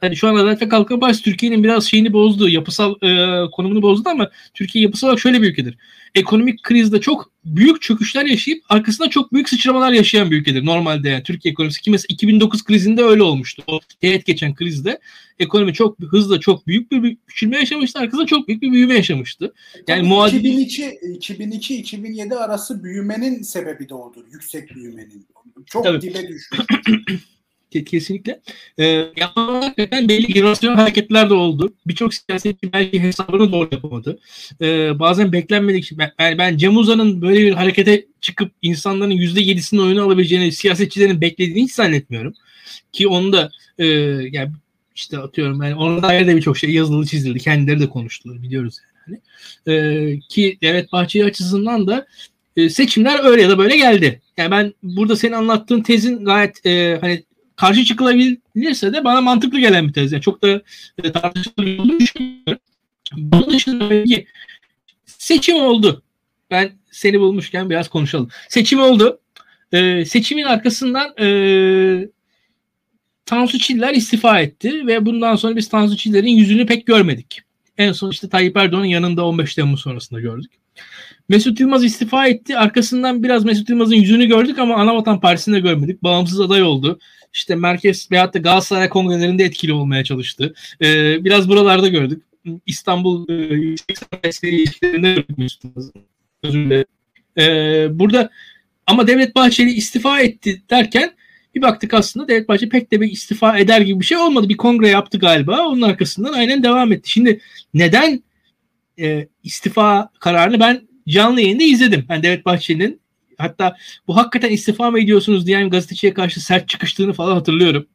hani şu an Adalet ve Kalkınma Partisi Türkiye'nin biraz şeyini bozdu, yapısal e, konumunu bozdu ama Türkiye yapısal olarak şöyle bir ülkedir. Ekonomik krizde çok büyük çöküşler yaşayıp arkasında çok büyük sıçramalar yaşayan bir ülkedir normalde. Yani Türkiye ekonomisi ki mesela iki bin dokuz krizinde öyle olmuştu. O teğet geçen krizde ekonomi çok hızla çok büyük bir küçülme yaşamıştı, arkasında çok büyük bir büyüme yaşamıştı. Yani muadil... iki bin iki iki bin yedi arası büyümenin sebebi de odur. Yüksek büyümenin. Çok tabii dibe düşmüş. Kesinlikle. Ee, yani belli generasyonel hareketler de oldu. Birçok siyasetçi belki hesabını doğru yapamadı. Ee, bazen beklenmedik. Yani ben Cem Uzan'ın böyle bir harekete çıkıp insanların yüzde yedisinin oyunu alabileceğini siyasetçilerin beklediğini hiç zannetmiyorum. Ki onu da e, yani işte atıyorum yani ona dair de birçok şey yazılı çizildi. Kendileri de konuştular. Biliyoruz yani. Ee, ki Devlet Bahçeli açısından da e, seçimler öyle ya da böyle geldi. Yani ben burada senin anlattığın tezin gayet e, hani karşı çıkılabilirse de bana mantıklı gelen bir tez. Yani çok da e, tartışılır olduğunu düşünüyorum. Bunun dışında seçim oldu. Ben seni bulmuşken biraz konuşalım. Seçim oldu. E, seçimin arkasından e, Tansu Çiller istifa etti ve bundan sonra biz Tansu Çiller'in yüzünü pek görmedik. En son işte Tayyip Erdoğan'ın yanında on beş Temmuz sonrasında gördük. Mesut Yılmaz istifa etti. Arkasından biraz Mesut Yılmaz'ın yüzünü gördük ama Anavatan Partisi'nde görmedik. Bağımsız aday oldu. İşte merkez veyahut da Galatasaray kongrelerinde etkili olmaya çalıştı. Ee, biraz buralarda gördük. İstanbul Yüksek Sanat Eskileri ilişkilerinde gördük Mesut Yılmaz'ın. Özür dilerim. Ee, burada ama Devlet Bahçeli istifa etti derken bir baktık aslında Devlet Bahçeli pek de bir istifa eder gibi bir şey olmadı. Bir kongre yaptı galiba. Onun arkasından aynen devam etti. Şimdi neden e, istifa kararını ben canlı yayında izledim. Yani Devlet Bahçeli'nin hatta bu hakikaten istifa mı ediyorsunuz diyen gazeteciye karşı sert çıkıştığını falan hatırlıyorum.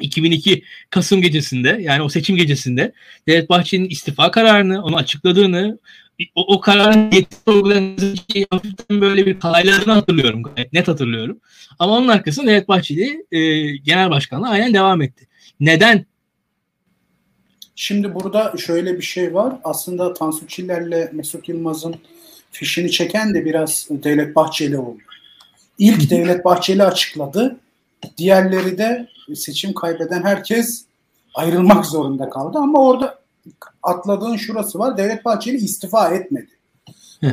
iki bin iki Kasım gecesinde yani o seçim gecesinde Devlet Bahçeli'nin istifa kararını onu açıkladığını o, o kararın yetkisi uygulayan gazeteciye hafiften böyle bir kalaylarını hatırlıyorum. Gayet net hatırlıyorum. Ama onun arkasında Devlet Bahçeli e, genel başkanlığa aynen devam etti. Neden? Şimdi burada şöyle bir şey var. Aslında Tansu Çiller'le Mesut Yılmaz'ın fişini çeken de biraz Devlet Bahçeli oldu. İlk Devlet Bahçeli açıkladı. Diğerleri de seçim kaybeden herkes ayrılmak zorunda kaldı. Ama orada atladığın şurası var. Devlet Bahçeli istifa etmedi.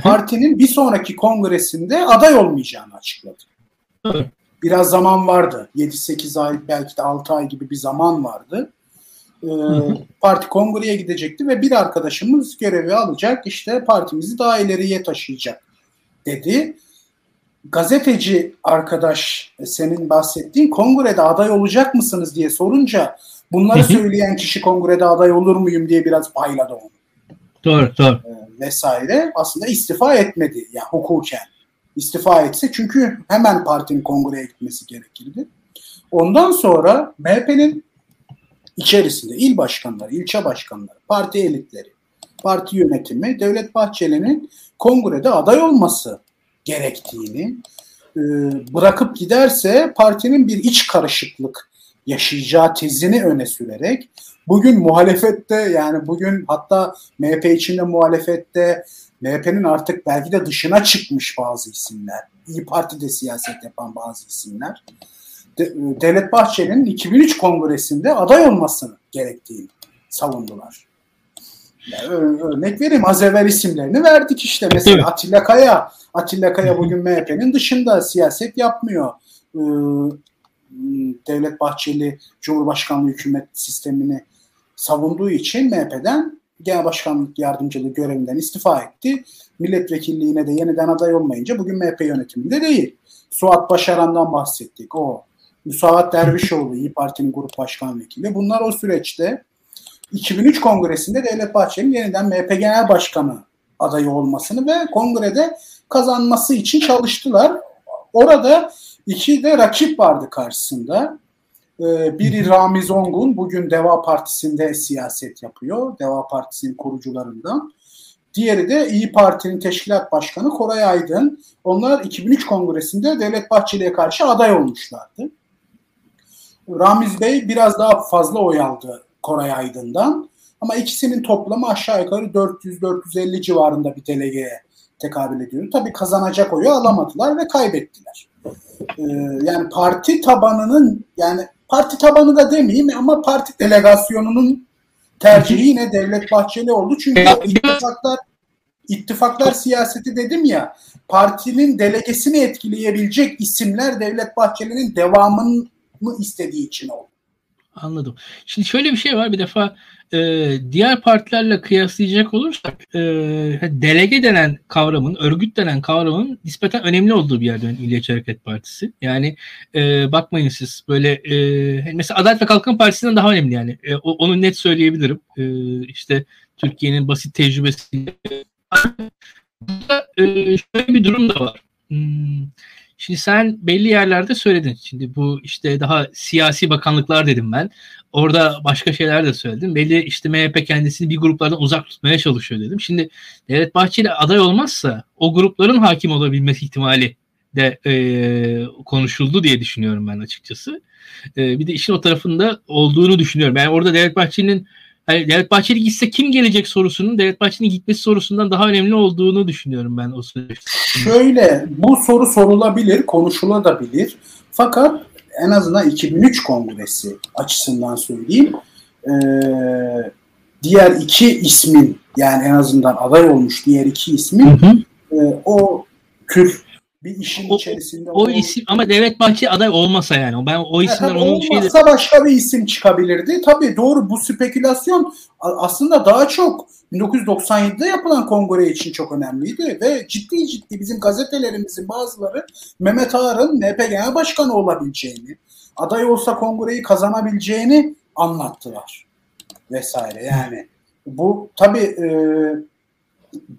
Partinin bir sonraki kongresinde aday olmayacağını açıkladı. Biraz zaman vardı. yedi sekiz ay belki de altı ay gibi bir zaman vardı. Ee, parti kongreye gidecekti ve bir arkadaşımız görevi alacak, işte partimizi daha ileriye taşıyacak dedi. Gazeteci arkadaş senin bahsettiğin kongrede aday olacak mısınız diye sorunca bunları söyleyen kişi kongrede aday olur muyum diye biraz payladı onu. Doğru, doğru. Ee, vesaire. Aslında istifa etmedi. Ya yani hukuken istifa etse çünkü hemen partinin kongreye gitmesi gerekirdi. Ondan sonra M H P'nin İçerisinde il başkanları, ilçe başkanları, parti elitleri, parti yönetimi, Devlet Bahçeli'nin kongrede aday olması gerektiğini, bırakıp giderse partinin bir iç karışıklık yaşayacağı tezini öne sürerek, bugün muhalefette yani bugün hatta M H P içinde muhalefette, M H P'nin artık belki de dışına çıkmış bazı isimler, İYİ Parti'de siyaset yapan bazı isimler, Devlet Bahçeli'nin iki bin üç kongresinde aday olmasını gerektiğini savundular. Yani örnek vereyim, az evvel isimlerini verdik işte. Mesela Atilla Kaya. Atilla Kaya bugün M H P'nin dışında siyaset yapmıyor. Devlet Bahçeli Cumhurbaşkanlığı hükümet sistemini savunduğu için M H P'den Genel Başkanlık Yardımcılığı görevinden istifa etti. Milletvekilliğine de yeniden aday olmayınca bugün M H P yönetiminde değil. Suat Başaran'dan bahsettik. O Müsavat Dervişoğlu, İYİ Parti'nin grup başkan vekili. Bunlar o süreçte iki bin üç kongresinde Devlet Bahçeli'nin yeniden M H P Genel Başkanı adayı olmasını ve kongrede kazanması için çalıştılar. Orada iki de rakip vardı karşısında. Biri Ramiz Ongun, bugün Deva Partisi'nde siyaset yapıyor. Deva Partisi'nin kurucularından. Diğeri de İYİ Parti'nin teşkilat başkanı Koray Aydın. Onlar iki bin üç kongresinde Devlet Bahçeli'ye karşı aday olmuşlardı. Ramiz Bey biraz daha fazla oy aldı Koray Aydın'dan. Ama ikisinin toplamı aşağı yukarı dört yüz dört yüz elli civarında bir delegeye tekabül ediyor. Tabii kazanacak oyu alamadılar ve kaybettiler. Ee, yani parti tabanının yani parti tabanı da demeyeyim ama parti delegasyonunun tercihi yine Devlet Bahçeli oldu. Çünkü ittifaklar, ittifaklar siyaseti dedim ya, partinin delegesini etkileyebilecek isimler Devlet Bahçeli'nin devamını istediği için oldu. Anladım. Şimdi şöyle bir şey var, bir defa e, diğer partilerle kıyaslayacak olursak e, delege denen kavramın, örgüt denen kavramın nispeten önemli olduğu bir yerden Milliyetçi Hareket Partisi. Yani e, bakmayın siz böyle e, mesela Adalet ve Kalkınma Partisi'nden daha önemli yani. E, onu net söyleyebilirim. E, işte Türkiye'nin basit tecrübesiyle. Burada e, şöyle bir durum da var. Hmm. Şimdi sen belli yerlerde söyledin. Şimdi bu işte daha siyasi bakanlıklar dedim ben. Orada başka şeyler de söyledim. Belli işte M H P kendisini bir gruplardan uzak tutmaya çalışıyor dedim. Şimdi Devlet Bahçeli aday olmazsa o grupların hakim olabilmesi ihtimali de e, konuşuldu diye düşünüyorum ben açıkçası. E, bir de işin o tarafında olduğunu düşünüyorum. Yani orada Devlet Bahçeli'nin yani Devlet Bahçeli gitse kim gelecek sorusunun Devlet Bahçeli'nin gitmesi sorusundan daha önemli olduğunu düşünüyorum ben o süreçte. Şöyle, bu soru sorulabilir, konuşulabilir. Fakat en azından iki bin üç kongresi açısından söyleyeyim. Ee, diğer iki ismin, yani en azından aday olmuş diğer iki ismin hı hı. E, o kür bir işin o, içerisinde. O, o isim ama Devlet Bahçeli aday olmasa yani. Ben o isimler yani, onun şeyi. Olmasa başka bir isim çıkabilirdi. Tabii doğru, bu spekülasyon aslında daha çok bin dokuz yüz doksan yedide yapılan kongre için çok önemliydi ve ciddi ciddi bizim gazetelerimizin bazıları Mehmet Ağar'ın M H P Genel Başkanı olabileceğini, aday olsa kongreyi kazanabileceğini anlattılar vesaire. Yani bu tabii e,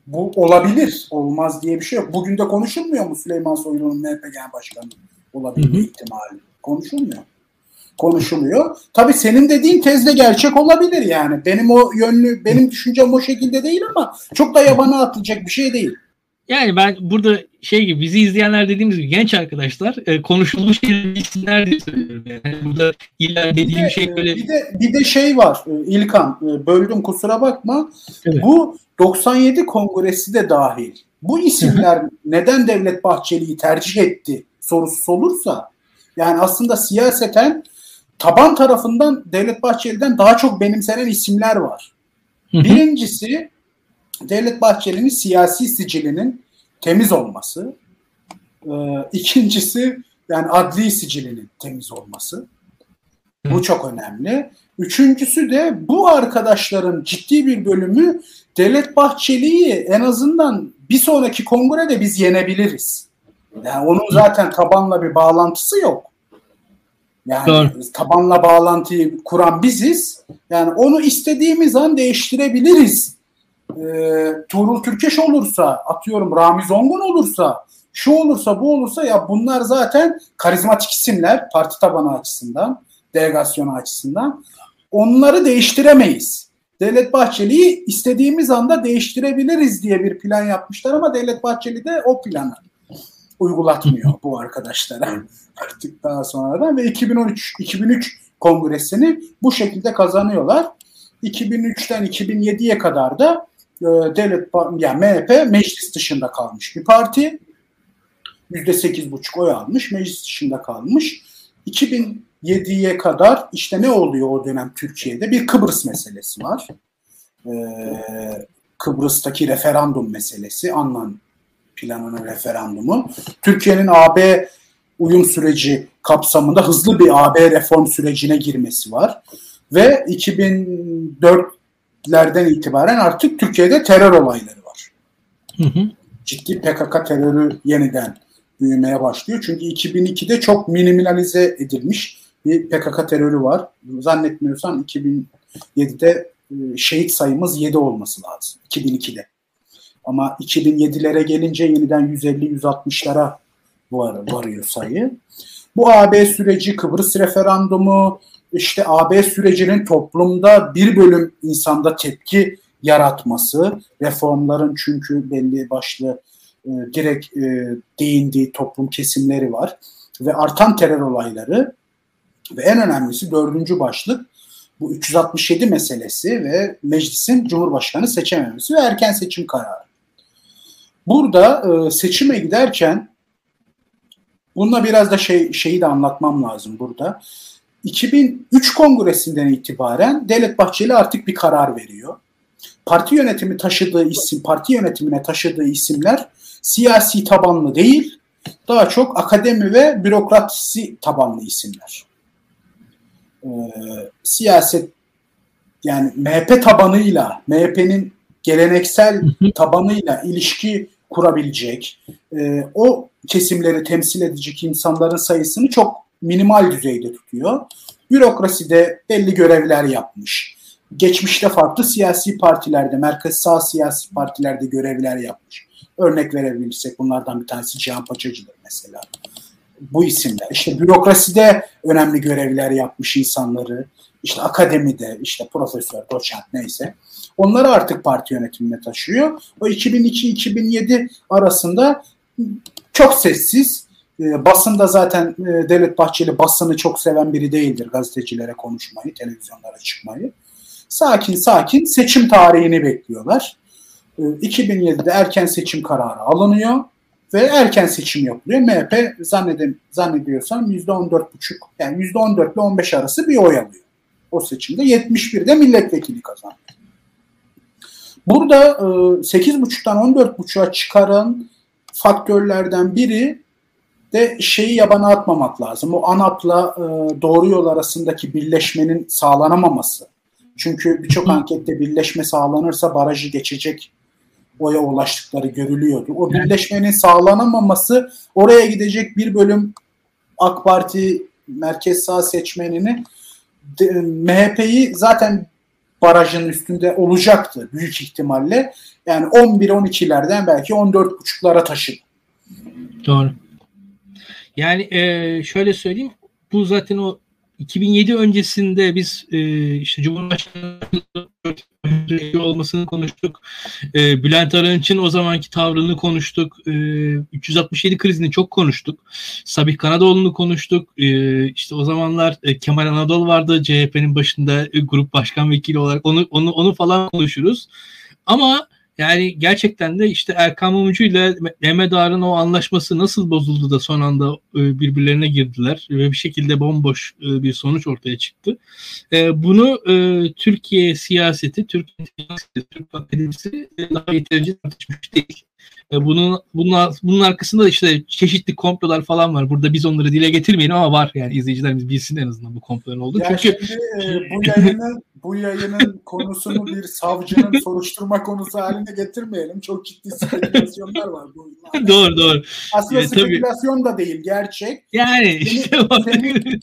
bu olabilir, olmaz diye bir şey yok. Bugün de konuşulmuyor mu Süleyman Soylu'nun M H P Genel Başkanı olabilme ihtimali? Konuşulmuyor. Konuşuluyor. Tabii senin dediğin tez de gerçek olabilir yani. Benim o yönlü, benim düşüncem o şekilde değil ama çok da yabana atılacak bir şey değil. Yani ben burada şey gibi, bizi izleyenler dediğimiz gibi genç arkadaşlar e, konuşulmuş isimler diye söylüyorum. Yani burada illa dediğim de, şey böyle. Bir de, bir de şey var İlkan, böldüm kusura bakma. Evet. Bu doksan yedi kongresi de dahil. Bu isimler neden Devlet Bahçeli'yi tercih etti sorusu olursa yani aslında siyaseten taban tarafından Devlet Bahçeli'den daha çok benimsenen isimler var. Hı hı. Birincisi Devlet Bahçeli'nin siyasi sicilinin temiz olması. Ee, ikincisi yani adli sicilinin temiz olması. Hı. Bu çok önemli. Üçüncüsü de bu arkadaşların ciddi bir bölümü Devlet Bahçeli'yi en azından bir sonraki kongrede biz yenebiliriz. Yani onun zaten tabanla bir bağlantısı yok. Yani doğru. Tabanla bağlantıyı kuran biziz. Yani onu istediğimiz an değiştirebiliriz. Ee, Tuğrul Türkeş olursa, atıyorum Ramiz Ongun olursa, şu olursa bu olursa, ya bunlar zaten karizmatik isimler parti tabanı açısından, delegasyon açısından. Onları değiştiremeyiz. Devlet Bahçeli'yi istediğimiz anda değiştirebiliriz diye bir plan yapmışlar ama Devlet Bahçeli de o planı uygulatmıyor bu arkadaşlara artık daha sonradan ve iki bin on üç kongresini bu şekilde kazanıyorlar. iki bin üçten iki bin yediye kadar da e, devlet yani M H P meclis dışında kalmış bir parti. yüzde sekiz buçuk oy almış, meclis dışında kalmış. iki bin yediye kadar işte ne oluyor o dönem Türkiye'de? Bir Kıbrıs meselesi var. E, Kıbrıs'taki referandum meselesi, Annan planının referandumu. Türkiye'nin A B uyum süreci kapsamında hızlı bir A B reform sürecine girmesi var. Ve iki bin dörtlerden itibaren artık Türkiye'de terör olayları var. Hı hı. Ciddi P K K terörü yeniden büyümeye başlıyor. Çünkü iki bin ikide çok minimalize edilmiş bir P K K terörü var. Zannetmiyorsam iki bin yedide şehit sayımız yedi olması lazım. iki bin ikide. Ama iki bin yedilere gelince yeniden yüz elli yüz altmışlara var, varıyor sayı. Bu A B süreci, Kıbrıs referandumu, işte A B sürecinin toplumda bir bölüm insanda tepki yaratması, reformların çünkü belli başlı e, direkt e, değindiği toplum kesimleri var ve artan terör olayları ve en önemlisi dördüncü başlık bu üç yüz altmış yedi meselesi ve meclisin cumhurbaşkanı seçememesi ve erken seçim kararı. Burada e, seçime giderken bununla biraz da şey, şeyi de anlatmam lazım burada. iki bin üç kongresinden itibaren Devlet Bahçeli artık bir karar veriyor. Parti yönetimi taşıdığı isim, parti yönetimine taşıdığı isimler siyasi tabanlı değil, daha çok akademi ve bürokrasi tabanlı isimler. Ee, siyaset yani M H P tabanıyla, M H P'nin geleneksel tabanıyla ilişki kurabilecek, e, o kesimleri temsil edecek insanların sayısını çok minimal düzeyde tutuyor. Bürokraside belli görevler yapmış. Geçmişte farklı siyasi partilerde, merkez sağ siyasi partilerde görevler yapmış. Örnek verebilirsek bunlardan bir tanesi Cihan Paçacı'dır mesela. Bu isimler. İşte bürokraside önemli görevler yapmış insanları, işte akademide, işte profesör, doçent neyse. Onları artık parti yönetimine taşıyor. O iki bin iki - iki bin yedi arasında çok sessiz. E, basında zaten e, Devlet Bahçeli basını çok seven biri değildir. Gazetecilere konuşmayı, televizyonlara çıkmayı. Sakin sakin seçim tarihini bekliyorlar. E, iki bin yedide erken seçim kararı alınıyor ve erken seçim yapılıyor. M H P zannedin, zannediyorsam yüzde on dört virgül beş, yani yüzde on dört ile on beş arası bir oy alıyor. O seçimde yetmiş birde milletvekili kazandı. Burada e, sekiz virgül beşten on dört virgüle beşe çıkaran faktörlerden biri de şeyi yabana atmamak lazım. O ANAP'la e, doğru yol arasındaki birleşmenin sağlanamaması. Çünkü birçok ankette birleşme sağlanırsa barajı geçecek oya ulaştıkları görülüyordu. O birleşmenin sağlanamaması oraya gidecek bir bölüm AK Parti merkez sağ seçmenini de, M H P'yi zaten barajın üstünde olacaktı büyük ihtimalle. Yani on bir on ikilerden belki on dört virgül beşlere taşıdı. Doğru. Yani e, şöyle söyleyeyim, bu zaten o iki bin yedi öncesinde biz e, işte Cumhurbaşkanı olmasını konuştuk. E, Bülent Arınç'ın o zamanki tavrını konuştuk. E, üç yüz altmış yedi krizini çok konuştuk. Sabih Kanadoğlu'nu konuştuk. E, işte o zamanlar e, Kemal Anadolu vardı. C H P'nin başında e, grup başkan vekili olarak onu onu onu falan konuşuruz. Ama yani gerçekten de işte Erkan Mumcu ile Mehmet Ağar'ın o anlaşması nasıl bozuldu da son anda birbirlerine girdiler ve bir şekilde bomboş bir sonuç ortaya çıktı. Bunu Türkiye siyaseti, Türkiye siyaseti, Türk akademisi daha yeterince tartışmış değil. Bunun, bunun, bunun arkasında işte çeşitli komplolar falan var. Burada biz onları dile getirmeyelim ama var. Yani izleyicilerimiz bilsin en azından bu komploların olduğunu. Yani çünkü şimdi, bu yayının bu yayının konusunu bir savcının soruşturma konusu haline getirmeyelim. Çok ciddi spekülasyonlar var bu. Doğru doğru. Aslında yani, spekülasyon da değil, gerçek. Yani işte senin, senin,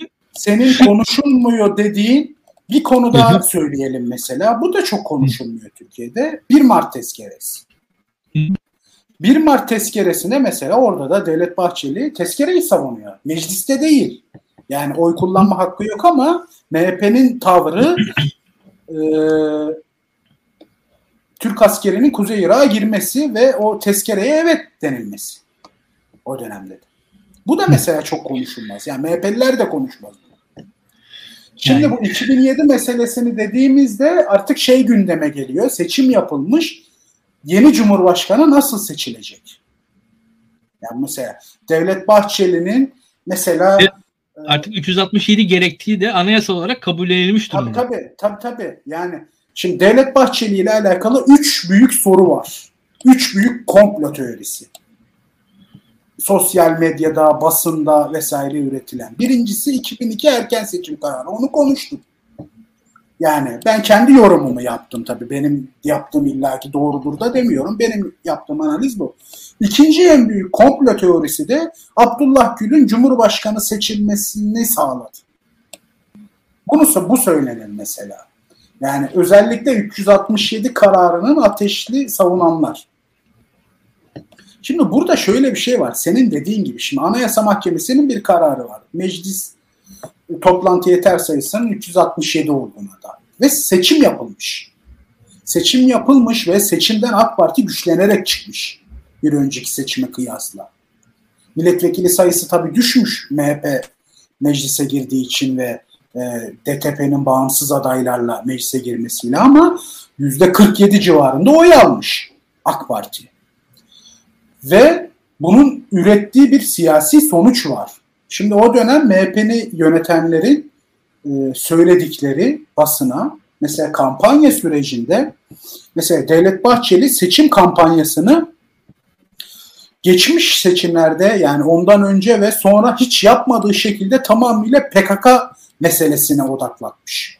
senin konuşulmuyor dediğin bir konu daha söyleyelim mesela. Bu da çok konuşulmuyor Türkiye'de. bir Mart tezkeresi. bir Mart tezkeresinde mesela orada da Devlet Bahçeli tezkereyi savunuyor. Mecliste değil. Yani oy kullanma hakkı yok ama M H P'nin tavrı e, Türk askerinin Kuzey Irak'a girmesi ve o tezkereye evet denilmesi. O dönemde. Bu da mesela çok konuşulmaz. Yani M H P'liler de konuşmaz. Şimdi bu iki bin yedi meselesini dediğimizde artık şey gündeme geliyor. Seçim yapılmış. Yeni Cumhurbaşkanı nasıl seçilecek? Yani mesela Devlet Bahçeli'nin mesela evet, artık üç yüz altmış yedi gerektiği de anayasa olarak kabul edilmiş durumda. Tabii tabii tabii. Yani şimdi Devlet Bahçeli ile alakalı üç büyük soru var. Üç büyük komplo teorisi. Sosyal medyada, basında vesaire üretilen. Birincisi iki bin iki erken seçim kararı. Onu konuştuk. Yani ben kendi yorumumu yaptım tabii. Benim yaptığım illaki doğrudur da demiyorum. Benim yaptığım analiz bu. İkinci en büyük komplo teorisi de Abdullah Gül'ün Cumhurbaşkanı seçilmesini sağladı. Bunu bu söylenir mesela. Yani özellikle üç yüz altmış yedi kararının ateşli savunanlar. Şimdi burada şöyle bir şey var. Senin dediğin gibi şimdi Anayasa Mahkemesi'nin bir kararı var. Meclis toplantı yeter sayısının üç yüz altmış yedi olduğuna da. Ve seçim yapılmış. Seçim yapılmış ve seçimden AK Parti güçlenerek çıkmış. Bir önceki seçime kıyasla. Milletvekili sayısı tabii düşmüş M H P meclise girdiği için ve e, D T P'nin bağımsız adaylarla meclise girmesiyle ama yüzde kırk yedi civarında oy almış AK Parti. Ve bunun ürettiği bir siyasi sonuç var. Şimdi o dönem M H P'ni yönetenlerin e, söyledikleri basına, mesela kampanya sürecinde, mesela Devlet Bahçeli seçim kampanyasını geçmiş seçimlerde, yani ondan önce ve sonra hiç yapmadığı şekilde tamamıyla P K K meselesine odaklatmış.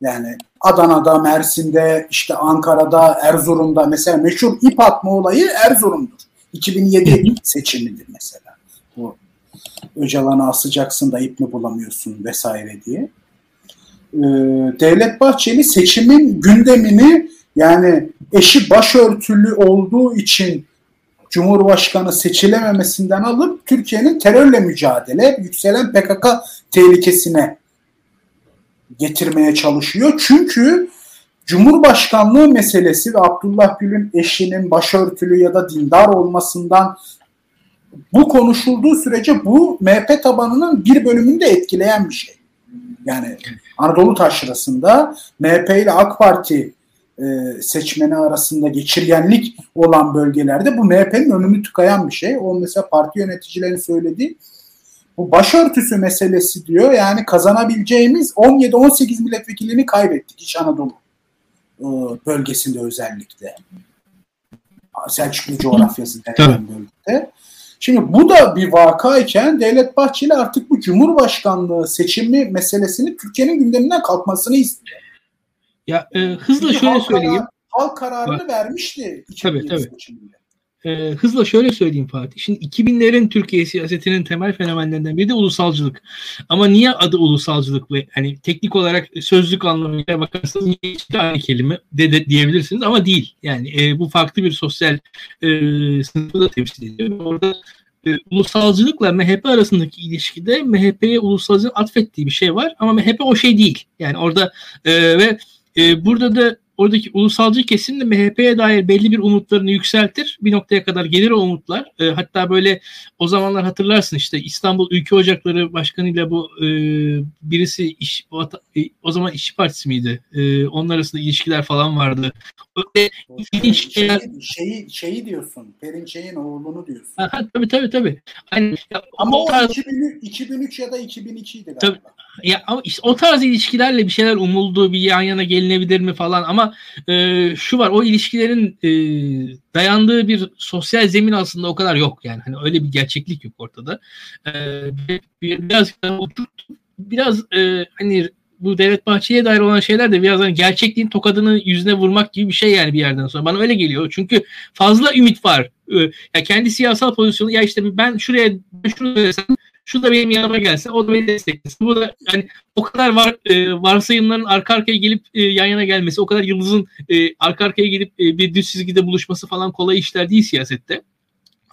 Yani Adana'da, Mersin'de, işte Ankara'da, Erzurum'da, mesela meşhur ip atma olayı Erzurum'dur. iki bin yedi seçimidir mesela. Bu Öcalan'a asacaksın da ip mi bulamıyorsun vesaire diye. Ee, Devlet Bahçeli seçimin gündemini, yani eşi başörtülü olduğu için Cumhurbaşkanı seçilememesinden alıp Türkiye'nin terörle mücadele, yükselen P K K tehlikesine getirmeye çalışıyor. Çünkü Cumhurbaşkanlığı meselesi ve Abdullah Gül'ün eşinin başörtülü ya da dindar olmasından, bu konuşulduğu sürece bu M H P tabanının bir bölümünü de etkileyen bir şey. Yani Anadolu taşrasında M H P ile AK Parti seçmeni arasında geçirgenlik olan bölgelerde bu M H P'nin önünü tıkayan bir şey. O mesela parti yöneticilerinin söylediği bu başörtüsü meselesi, diyor. Yani kazanabileceğimiz on yedi on sekiz milletvekilini kaybettik İç Anadolu bölgesinde, özellikle Selçuklu coğrafyası denilen bölgede. Şimdi bu da bir vakayken Devlet Bahçeli artık bu Cumhurbaşkanlığı seçimi meselesini Türkiye'nin gündeminden kalkmasını istiyor. Ya e, hızla Çünkü şöyle halk söyleyeyim. Karar, halk kararını Bak, vermişti. Tabii tabii. E, hızla şöyle söyleyeyim Fatih. Şimdi iki binlerin Türkiye siyasetinin temel fenomenlerinden biri de ulusalcılık. Ama niye adı ulusalcılık ve hani teknik olarak sözlük anlamıyla bakarsanız niye işte aynı kelime de, de diyebilirsiniz ama değil. Yani e, bu farklı bir sosyal e, sınıfı da temsil ediyor. Orada E, ulusalcılıkla M H P arasındaki ilişkide M H P'ye ulusalcılık atfettiği bir şey var ama M H P o şey değil. Yani orada e, ve e, burada da oradaki ulusalcı kesim de M H P'ye dair belli bir umutlarını yükseltir. Bir noktaya kadar gelir o umutlar. E, hatta böyle o zamanlar hatırlarsın işte İstanbul Ülke Ocakları Başkanı'yla bu e, birisi iş, o, o zaman İşçi Partisi miydi? E, onun arasında ilişkiler falan vardı. Öyle şey, şeyler... şeyi, şeyi diyorsun. Perinçey'in oğlunu diyorsun. Ha, tabii tabii tabii. Yani, ama o, o tarz... iki bin üç ya da iki bin iki idi galiba. Tabii. Ya, ama işte o tarz ilişkilerle bir şeyler umuldu, bir yan yana gelinebilir mi falan, ama e, şu var, o ilişkilerin e, dayandığı bir sosyal zemin aslında o kadar yok yani, hani öyle bir gerçeklik yok ortada. E, biraz biraz e, hani bu Devlet Bahçeli'ye dair olan şeyler de biraz hani gerçekliğin tokadını yüzüne vurmak gibi bir şey yani bir yerden sonra. Bana öyle geliyor. Çünkü fazla ümit var. E, ya kendi siyasal pozisyonu, ya işte ben şuraya şunu desem, şu da benim yanıma gelse, o da beni desteklesin. Bu da yani o kadar var, e, varsayımların arka arkaya gelip e, yan yana gelmesi, o kadar yıldızın e, arka arkaya gelip e, bir düz çizgide buluşması falan kolay işler değil siyasette.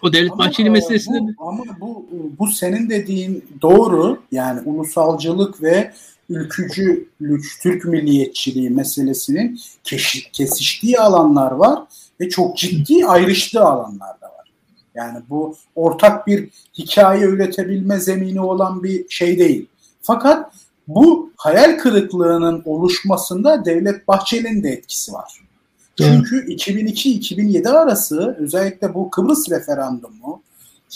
O Devlet ama Bahçeli meselesinde... Bu, ama bu, bu senin dediğin doğru. Yani ulusalcılık ve ülkücülük, Türk milliyetçiliği meselesinin kesiştiği alanlar var ve çok ciddi ayrıştığı alanlar da var. Yani bu ortak bir hikaye üretebilme zemini olan bir şey değil. Fakat bu hayal kırıklığının oluşmasında Devlet Bahçeli'nin de etkisi var. Çünkü iki bin iki iki bin yedi arası özellikle bu Kıbrıs referandumu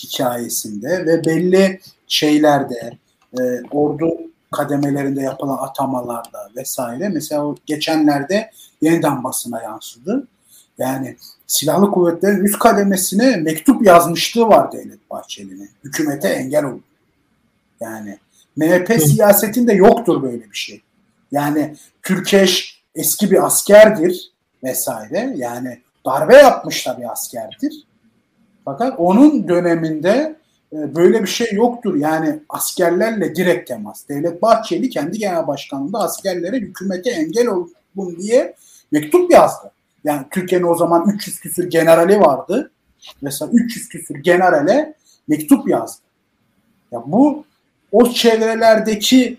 hikayesinde ve belli şeylerde, e, ordu kademelerinde yapılan atamalarda vesaire, mesela o geçenlerde yeniden basına yansıdı. Yani silahlı kuvvetlerin üst kademesine mektup yazmışlığı var Devlet Bahçeli'nin. Hükümete engel oldu. Yani M H P siyasetinde yoktur böyle bir şey. Yani Türkeş eski bir askerdir vesaire. Yani darbe yapmış da bir askerdir. Fakat onun döneminde böyle bir şey yoktur. Yani askerlerle direkt temas. Devlet Bahçeli kendi genel başkanlığında askerlere hükümete engel olun diye mektup yazdı. Yani Türkiye'nin o zaman üç yüz küsür generali vardı. Mesela üç yüz küsür generale mektup yazdı. Ya bu o çevrelerdeki,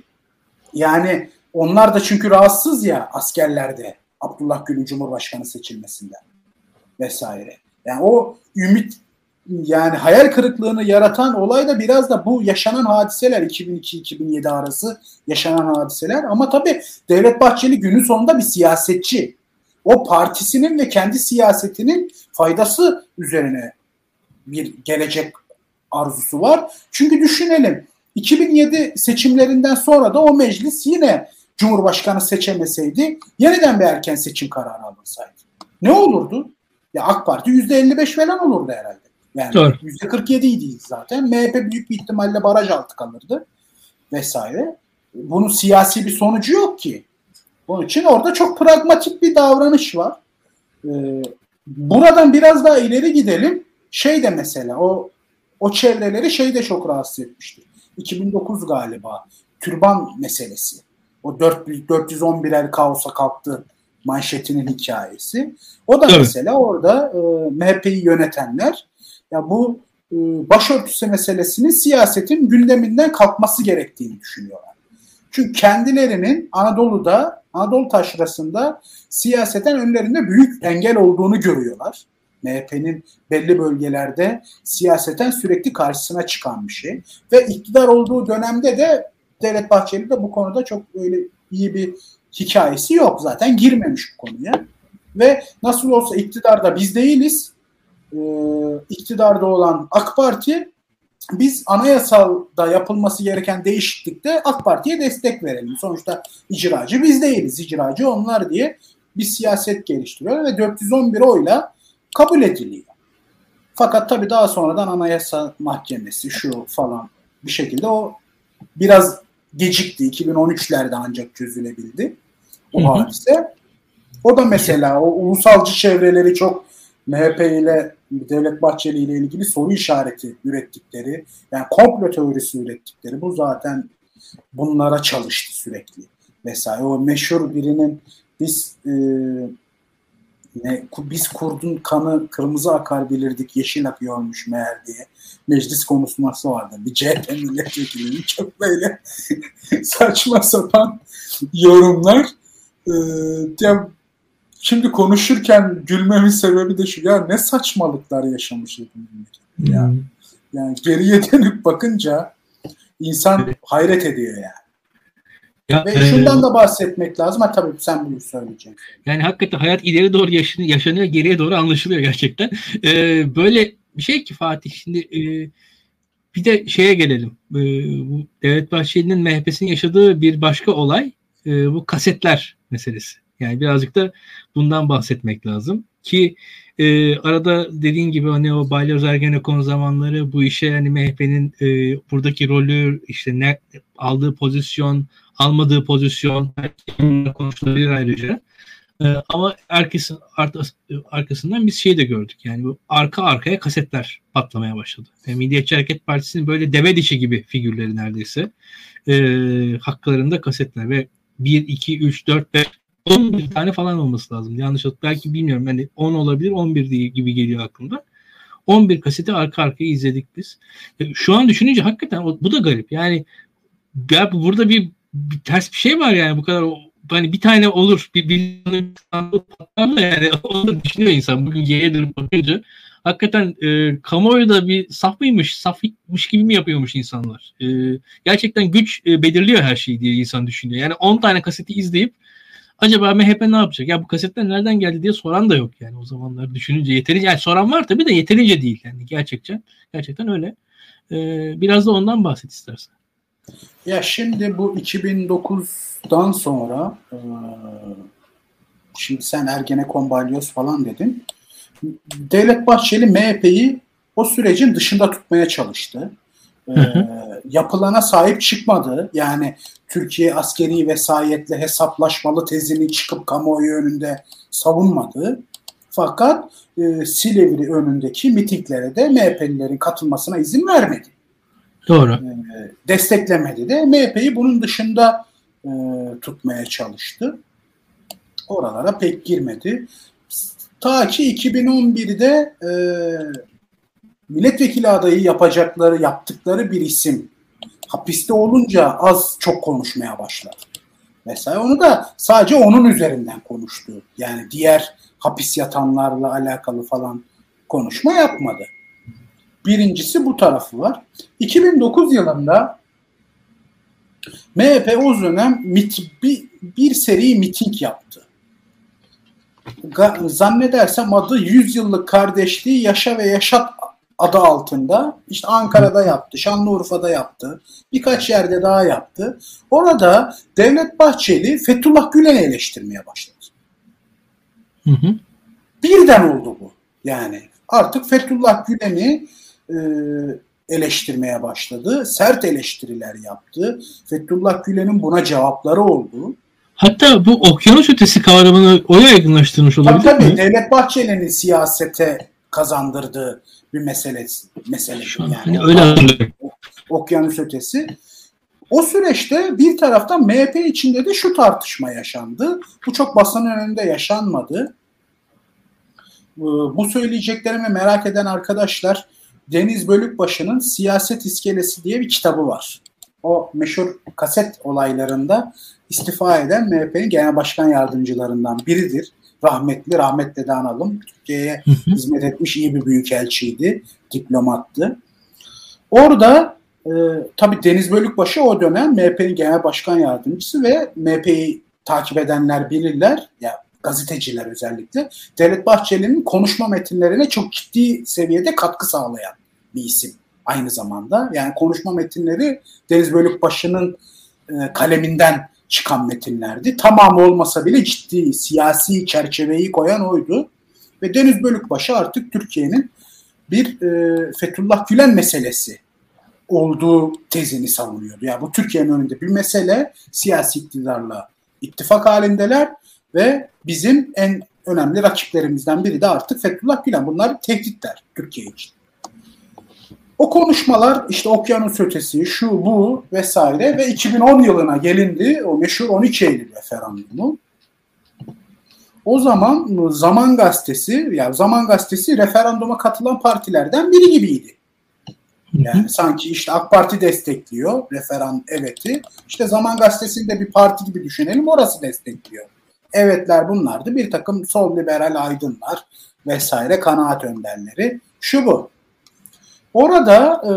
yani onlar da çünkü rahatsız ya askerlerde Abdullah Gül'ün Cumhurbaşkanı seçilmesinden vesaire. Yani o ümit, yani hayal kırıklığını yaratan olay da biraz da bu yaşanan hadiseler, iki bin iki iki bin yedi arası yaşanan hadiseler. Ama tabii Devlet Bahçeli günün sonunda bir siyasetçi. O partisinin ve kendi siyasetinin faydası üzerine bir gelecek arzusu var. Çünkü düşünelim, iki bin yedi seçimlerinden sonra da o meclis yine Cumhurbaşkanı seçemeseydi, yeniden bir erken seçim kararı alınsaydı ne olurdu? Ya AK Parti yüzde elli beş falan olurdu herhalde. Yani doğru. yüzde kırk yedi idi zaten. M H P büyük bir ihtimalle baraj altı kalırdı vesaire. Bunun siyasi bir sonucu yok ki. Onun için orada çok pragmatik bir davranış var. Ee, buradan biraz daha ileri gidelim. Şey de mesela o o çevreleri şey de çok rahatsız etmişti. iki bin dokuz galiba türban meselesi. O dört yüz on birer kaosa kalktı manşetinin hikayesi. O da evet. Mesela orada e, M H P'yi yönetenler ya bu e, başörtüsü meselesinin siyasetin gündeminden kalkması gerektiğini düşünüyorlar. Çünkü kendilerinin Anadolu'da, Anadolu taşrasında siyaseten önlerinde büyük engel olduğunu görüyorlar. M H P'nin belli bölgelerde siyaseten sürekli karşısına çıkan bir şey. Ve iktidar olduğu dönemde de Devlet Bahçeli de bu konuda çok öyle iyi bir hikayesi yok zaten. Girmemiş bu konuya. Ve nasıl olsa iktidarda biz değiliz. Ee, iktidarda olan AK Parti, biz anayasalda yapılması gereken değişiklikte AK Parti'ye destek verelim. Sonuçta icracı biz değiliz. İcracı onlar diye bir siyaset geliştiriyor ve dört yüz on bir oyla kabul ediliyor. Fakat tabii daha sonradan Anayasa Mahkemesi şu falan bir şekilde o biraz gecikti. iki bin on üçlerde ancak çözülebildi o hadise. O da mesela o ulusalcı çevreleri çok M H P ile Devlet Bahçeli ile ilgili soru işareti ürettikleri, yani komplo teorisi ürettikleri, bu zaten bunlara çalıştı sürekli vesaire. O meşhur birinin biz e, ne, biz kurdun kanı kırmızı akar bilirdik, yeşil akıyormuş meğer diye meclis konuşması vardı. Bir C H P milletvekilinin çok böyle saçma sapan yorumlar. E, ya, Şimdi konuşurken gülmemin sebebi de şu, ya ne saçmalıklar yaşamış ya. Yani, yani geriye dönüp bakınca insan hayret ediyor yani. Ya, Ve e, şundan da bahsetmek lazım. Ha, tabii sen bunu söyleyeceksin. Yani hakikaten hayat ileri doğru yaşanıyor, yaşanıyor geriye doğru anlaşılıyor gerçekten. Ee, böyle bir şey ki Fatih, şimdi e, bir de şeye gelelim. E, bu Devlet Bahçeli'nin M H P'sinin yaşadığı bir başka olay e, bu kasetler meselesi. Yani birazcık da bundan bahsetmek lazım ki e, arada dediğin gibi hani o Balyoz Ergenekon zamanları bu işe yani M H P'nin e, buradaki rolü işte ne, aldığı pozisyon, almadığı pozisyon konuşulabilir ayrıca. E, ama arkası, arkasından biz şeyi de gördük. Yani bu arka arkaya kasetler patlamaya başladı. Yani Milliyetçi Hareket Partisi'nin böyle deve dişi gibi figürleri neredeyse e, haklarında kasetler ve bir, iki, üç, dört, beş on bir tane falan olması lazım. Yanlış hatırlıyorum. Belki bilmiyorum. Yani on olabilir, on bir diye gibi geliyor aklımda. on bir kaseti arka arkaya izledik biz. Şu an düşününce hakikaten bu da garip. Yani ya burada bir, bir ters bir şey var yani bu kadar hani bir tane olur. Bir bildiğin patlar da yani onu düşünüyor insan. Bugün Y'ye dönüp bakınca hakikaten e, kamuoyu da bir saf mıymış, safmış gibi mi yapıyormuş insanlar? E, gerçekten güç e, belirliyor her şeyi diye insan düşünüyor. Yani on tane kaseti izleyip acaba M H P ne yapacak? Ya bu kasetler nereden geldi diye soran da yok yani o zamanlar düşününce. Yeterince yani soran var tabii de yeterince değil yani gerçekten. Gerçekten öyle. Ee, biraz da ondan bahset istersen. Ya şimdi bu iki bin dokuzdan sonra e, şimdi sen Ergenekon, Balyoz falan dedin. Devlet Bahçeli M H P'yi o sürecin dışında tutmaya çalıştı. E, yapılana sahip çıkmadı. Yani Türkiye askeri vesayetle hesaplaşmalı tezini çıkıp kamuoyu önünde savunmadı. Fakat e, Silivri önündeki mitinglere de M H P'lilerin katılmasına izin vermedi. Doğru. E, desteklemedi de M H P'yi bunun dışında e, tutmaya çalıştı. Oralara pek girmedi. Ta ki iki bin on birde e, milletvekili adayı yapacakları, yaptıkları bir isim hapiste olunca az çok konuşmaya başladı. Mesela onu da sadece onun üzerinden konuştu. Yani diğer hapis yatanlarla alakalı falan konuşma yapmadı. Birincisi bu tarafı var. iki bin dokuz yılında M H P o dönem mit, bir, bir seri miting yaptı. Zannedersem adı yüz yıllık kardeşliği yaşa ve yaşat adı altında işte Ankara'da yaptı, Şanlıurfa'da yaptı, birkaç yerde daha yaptı. Orada Devlet Bahçeli Fethullah Gülen'i eleştirmeye başladı. Hı hı. Birden oldu bu. Yani artık Fethullah Gülen'i e, eleştirmeye başladı. Sert eleştiriler yaptı. Fethullah Gülen'in buna cevapları oldu. Hatta bu okyanus ötesi kavramını oraya yakınlaştırmış olabilir tabii, tabii mi? Devlet Bahçeli'nin siyasete kazandırdığı bir mesele, mesele yani. Öyle anladım. Okyanus ötesi. O süreçte bir taraftan M H P içinde de şu tartışma yaşandı. Bu çok basının önünde yaşanmadı. Bu söyleyeceklerimi merak eden arkadaşlar, Deniz Bölükbaşı'nın Siyaset İskelesi diye bir kitabı var. O meşhur kaset olaylarında istifa eden M H P'nin genel başkan yardımcılarından biridir. Rahmetli, rahmetle de analım. Türkiye'ye hizmet etmiş iyi bir büyükelçiydi, diplomattı. Orada e, tabii Deniz Bölükbaşı o dönem M H P'nin genel başkan yardımcısı ve M H P'yi takip edenler bilirler, ya gazeteciler özellikle, Devlet Bahçeli'nin konuşma metinlerine çok ciddi seviyede katkı sağlayan bir isim aynı zamanda. Yani konuşma metinleri Deniz Bölükbaşı'nın e, kaleminden çıkan metinlerdi. Tamamı olmasa bile ciddi siyasi çerçeveyi koyan oydu. Ve Deniz Bölükbaşı artık Türkiye'nin bir e, Fethullah Gülen meselesi olduğu tezini savunuyordu. Yani bu Türkiye'nin önünde bir mesele, siyasi iktidarla ittifak halindeler ve bizim en önemli rakiplerimizden biri de artık Fethullah Gülen. Bunlar tehditler Türkiye için. O konuşmalar işte okyanus ötesi, şu, bu vesaire ve iki bin on yılına gelindi o meşhur on iki Eylül referandumu. O zaman Zaman Gazetesi, yani Zaman Gazetesi referanduma katılan partilerden biri gibiydi. Yani hı hı. Sanki işte AK Parti destekliyor referandum evet'i. İşte Zaman Gazetesi'ni de bir parti gibi düşünelim, orası destekliyor. Evetler bunlardı. Bir takım sol liberal aydınlar vesaire, kanaat önderleri. Şu bu. Orada e,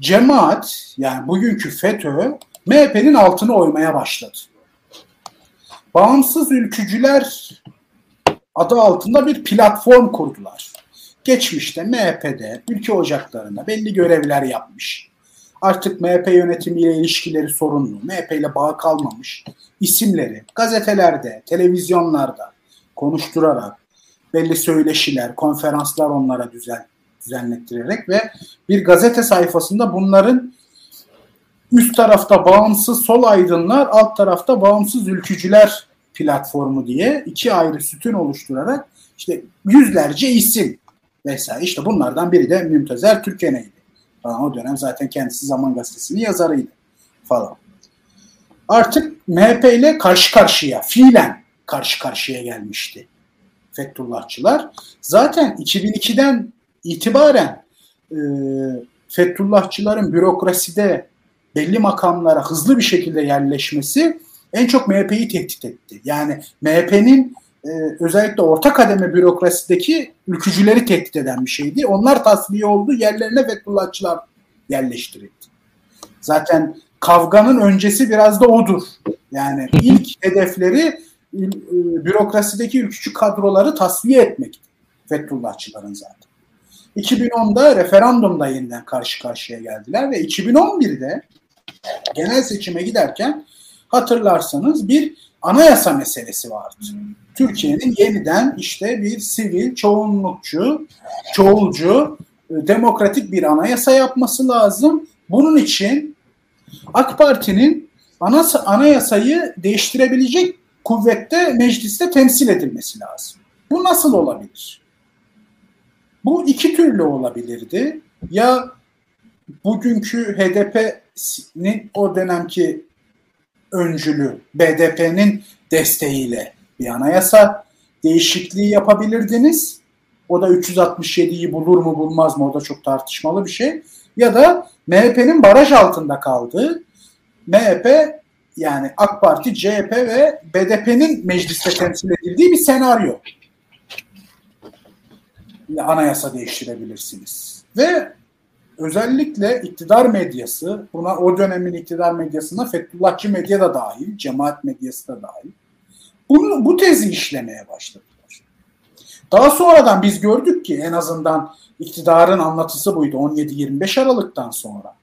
cemaat, yani bugünkü FETÖ, M H P'nin altını oymaya başladı. Bağımsız ülkücüler adı altında bir platform kurdular. Geçmişte M H P'de ülke ocaklarına belli görevler yapmış. Artık M H P yönetimiyle ilişkileri sorunlu, M H P ile bağ kalmamış isimleri gazetelerde, televizyonlarda konuşturarak, belli söyleşiler, konferanslar onlara düzen. düzenlettirerek ve bir gazete sayfasında bunların üst tarafta bağımsız sol aydınlar, alt tarafta bağımsız ülkücüler platformu diye iki ayrı sütun oluşturarak işte yüzlerce isim vesaire, işte bunlardan biri de Mümtaz Türkeney'di. O dönem zaten kendisi Zaman Gazetesi'nin yazarıydı falan. Artık M H P ile karşı karşıya, fiilen karşı karşıya gelmişti Fethullahçılar. Zaten iki bin ikiden İtibaren e, Fethullahçıların bürokraside belli makamlara hızlı bir şekilde yerleşmesi en çok M H P'yi tehdit etti. Yani M H P'nin e, özellikle orta kademe bürokrasideki ülkücüleri tehdit eden bir şeydi. Onlar tasfiye oldu, yerlerine Fethullahçılar yerleştirildi. Zaten kavganın öncesi biraz da odur. Yani ilk hedefleri e, bürokrasideki ülkücü kadroları tasfiye etmekti Fethullahçıların zaten. iki bin onda referandumda yeniden karşı karşıya geldiler ve iki bin on birde genel seçime giderken hatırlarsanız bir anayasa meselesi vardı. Türkiye'nin yeniden işte bir sivil, çoğunlukçu, çoğulcu, demokratik bir anayasa yapması lazım. Bunun için AK Parti'nin anayasayı değiştirebilecek kuvvette mecliste temsil edilmesi lazım. Bu nasıl olabilir? Bu iki türlü olabilirdi. Ya bugünkü H D P'nin o dönemki öncülü B D P'nin desteğiyle bir anayasa değişikliği yapabilirdiniz. O da üç yüz altmış yediyi bulur mu bulmaz mı, o da çok tartışmalı bir şey. Ya da M H P'nin baraj altında kaldığı, M H P yani AK Parti, C H P ve B D P'nin mecliste temsil edildiği bir senaryo. Anayasa değiştirebilirsiniz. Ve özellikle iktidar medyası, buna o dönemin iktidar medyasına Fethullahçı medya da dahil, cemaat medyası da dahil, bunu, bu tezi işlemeye başladılar. Daha sonradan biz gördük ki en azından iktidarın anlatısı buydu on yedi yirmi beş Aralık'tan sonra.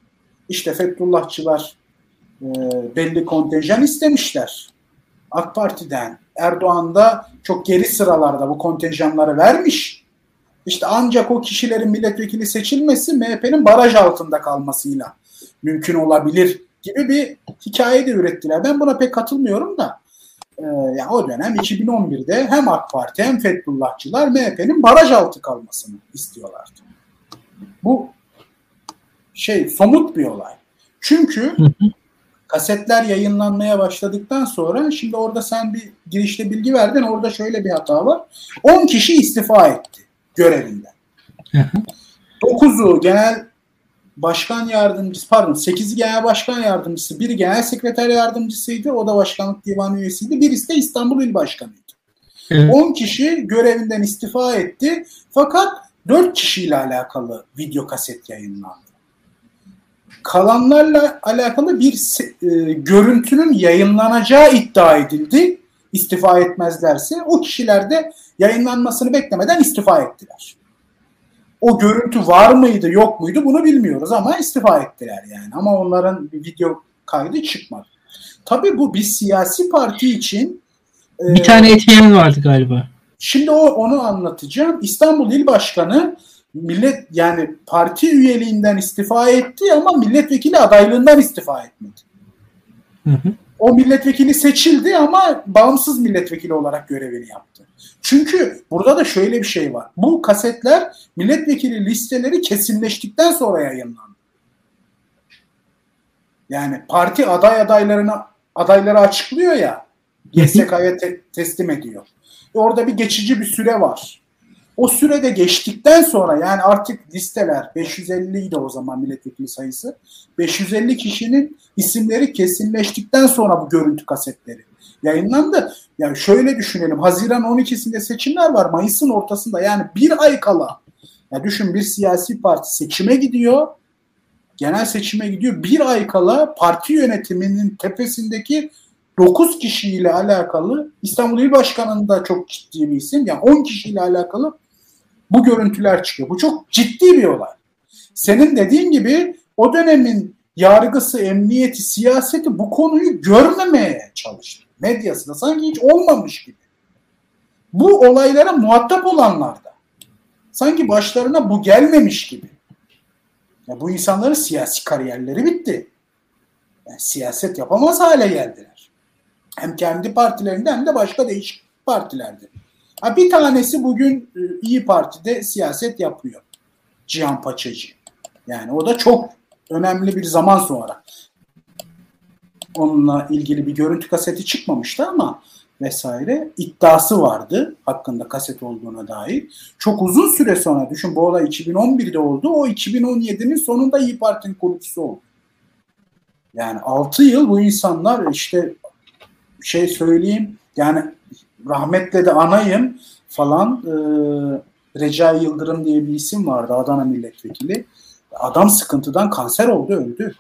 İşte Fethullahçılar e, belli kontenjan istemişler. AK Parti'den, Erdoğan da çok geri sıralarda bu kontenjanları vermiş. İşte ancak o kişilerin milletvekili seçilmesi M H P'nin baraj altında kalmasıyla mümkün olabilir gibi bir hikaye de ürettiler. Ben buna pek katılmıyorum da. Ee, yani o dönem iki bin on birde hem AK Parti hem Fethullahçılar M H P'nin baraj altı kalmasını istiyorlardı. Bu şey somut bir olay. Çünkü kasetler yayınlanmaya başladıktan sonra şimdi orada sen bir girişte bilgi verdin. Orada şöyle bir hata var. on kişi istifa etti görevinden. dokuzu genel başkan yardımcısı, pardon sekizi genel başkan yardımcısı, biri genel sekreter yardımcısıydı, o da başkanlık divanı üyesiydi, birisi de İstanbul İl Başkanıydı. Evet. on kişi görevinden istifa etti fakat dört kişiyle alakalı video kaset yayınlandı. Kalanlarla alakalı bir e, görüntünün yayınlanacağı iddia edildi. İstifa etmezlerse o kişiler de yayınlanmasını beklemeden istifa ettiler. O görüntü var mıydı yok muydu bunu bilmiyoruz ama istifa ettiler yani. Ama onların bir video kaydı çıkmadı. Tabii bu bir siyasi parti için. Bir e, tane etkiyen vardı galiba. Şimdi o onu anlatacağım. İstanbul İl Başkanı millet yani parti üyeliğinden istifa etti ama milletvekili adaylığından istifa etmedi. Hı hı. O milletvekili seçildi ama bağımsız milletvekili olarak görevini yaptı. Çünkü burada da şöyle bir şey var. Bu kasetler milletvekili listeleri kesinleştikten sonra yayınlandı. Yani parti aday adaylarına adayları açıklıyor ya, Y S K'ya te- teslim ediyor. E orada bir geçici bir süre var. O sürede geçtikten sonra yani artık listeler beş yüz elliydi o zaman milletvekili sayısı. beş yüz elli kişinin isimleri kesinleştikten sonra bu görüntü kasetleri yayınlandı. Yani şöyle düşünelim. Haziran on ikisinde seçimler var. Mayıs'ın ortasında yani bir ay kala. Yani düşün bir siyasi parti seçime gidiyor. Genel seçime gidiyor. Bir ay kala parti yönetiminin tepesindeki dokuz kişiyle alakalı İstanbul İl Başkanı'nda çok ciddi bir isim. Yani on kişiyle alakalı bu görüntüler çıkıyor. Bu çok ciddi bir olay. Senin dediğin gibi o dönemin yargısı, emniyeti, siyaseti bu konuyu görmemeye çalıştı. Medyası da sanki hiç olmamış gibi. Bu olaylara muhatap olanlar da sanki başlarına bu gelmemiş gibi. Ya bu insanların siyasi kariyerleri bitti. Yani siyaset yapamaz hale geldiler. Hem kendi partilerinde hem de başka değişik partilerde. Ha bir tanesi bugün İyi Parti'de siyaset yapıyor. Cihan Paçacı. Yani o da çok önemli bir zaman sonra. Onunla ilgili bir görüntü kaseti çıkmamıştı ama vesaire iddiası vardı hakkında kaset olduğuna dair. Çok uzun süre sonra düşün bu olay iki bin on birde oldu. O iki bin on yedinin sonunda İyi Parti'nin kurucusu oldu. Yani altı yıl bu insanlar işte şey söyleyeyim yani rahmetle de anayım falan e, Recai Yıldırım diye bir isim vardı Adana milletvekili. Adam sıkıntıdan kanser oldu öldü.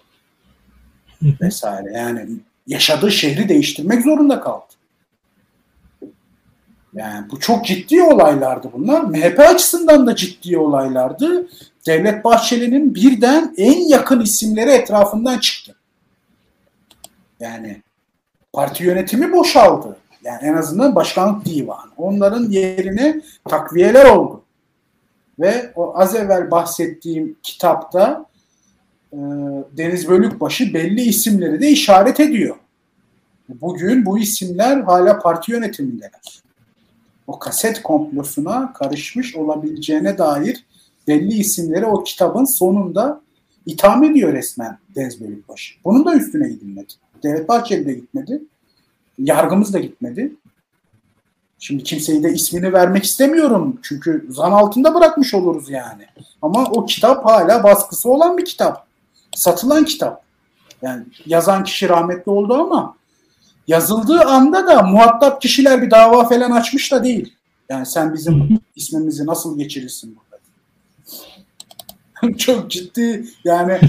Vesaire yani yaşadığı şehri değiştirmek zorunda kaldı. Yani bu çok ciddi olaylardı bunlar. M H P açısından da ciddi olaylardı. Devlet Bahçeli'nin birden en yakın isimleri etrafından çıktı. Yani parti yönetimi boşaldı. Yani en azından başkanlık divanı. Onların yerine takviyeler oldu. Ve o az evvel bahsettiğim kitapta Deniz Bölükbaşı belli isimleri de işaret ediyor. Bugün bu isimler hala parti yönetimindeler. O kaset komplosuna karışmış olabileceğine dair belli isimleri o kitabın sonunda itham ediyor resmen Deniz Bölükbaşı. Bunun da üstüne gidilmedi. Devlet Bahçeli de gitmedi. Yargımız da gitmedi. Şimdi kimseyi de ismini vermek istemiyorum. Çünkü zan altında bırakmış oluruz yani. Ama o kitap hala baskısı olan bir kitap. Satılan kitap. Yani yazan kişi rahmetli oldu ama yazıldığı anda da muhatap kişiler bir dava falan açmış da değil. Yani sen bizim ismimizi nasıl geçirirsin burada? Çok ciddi yani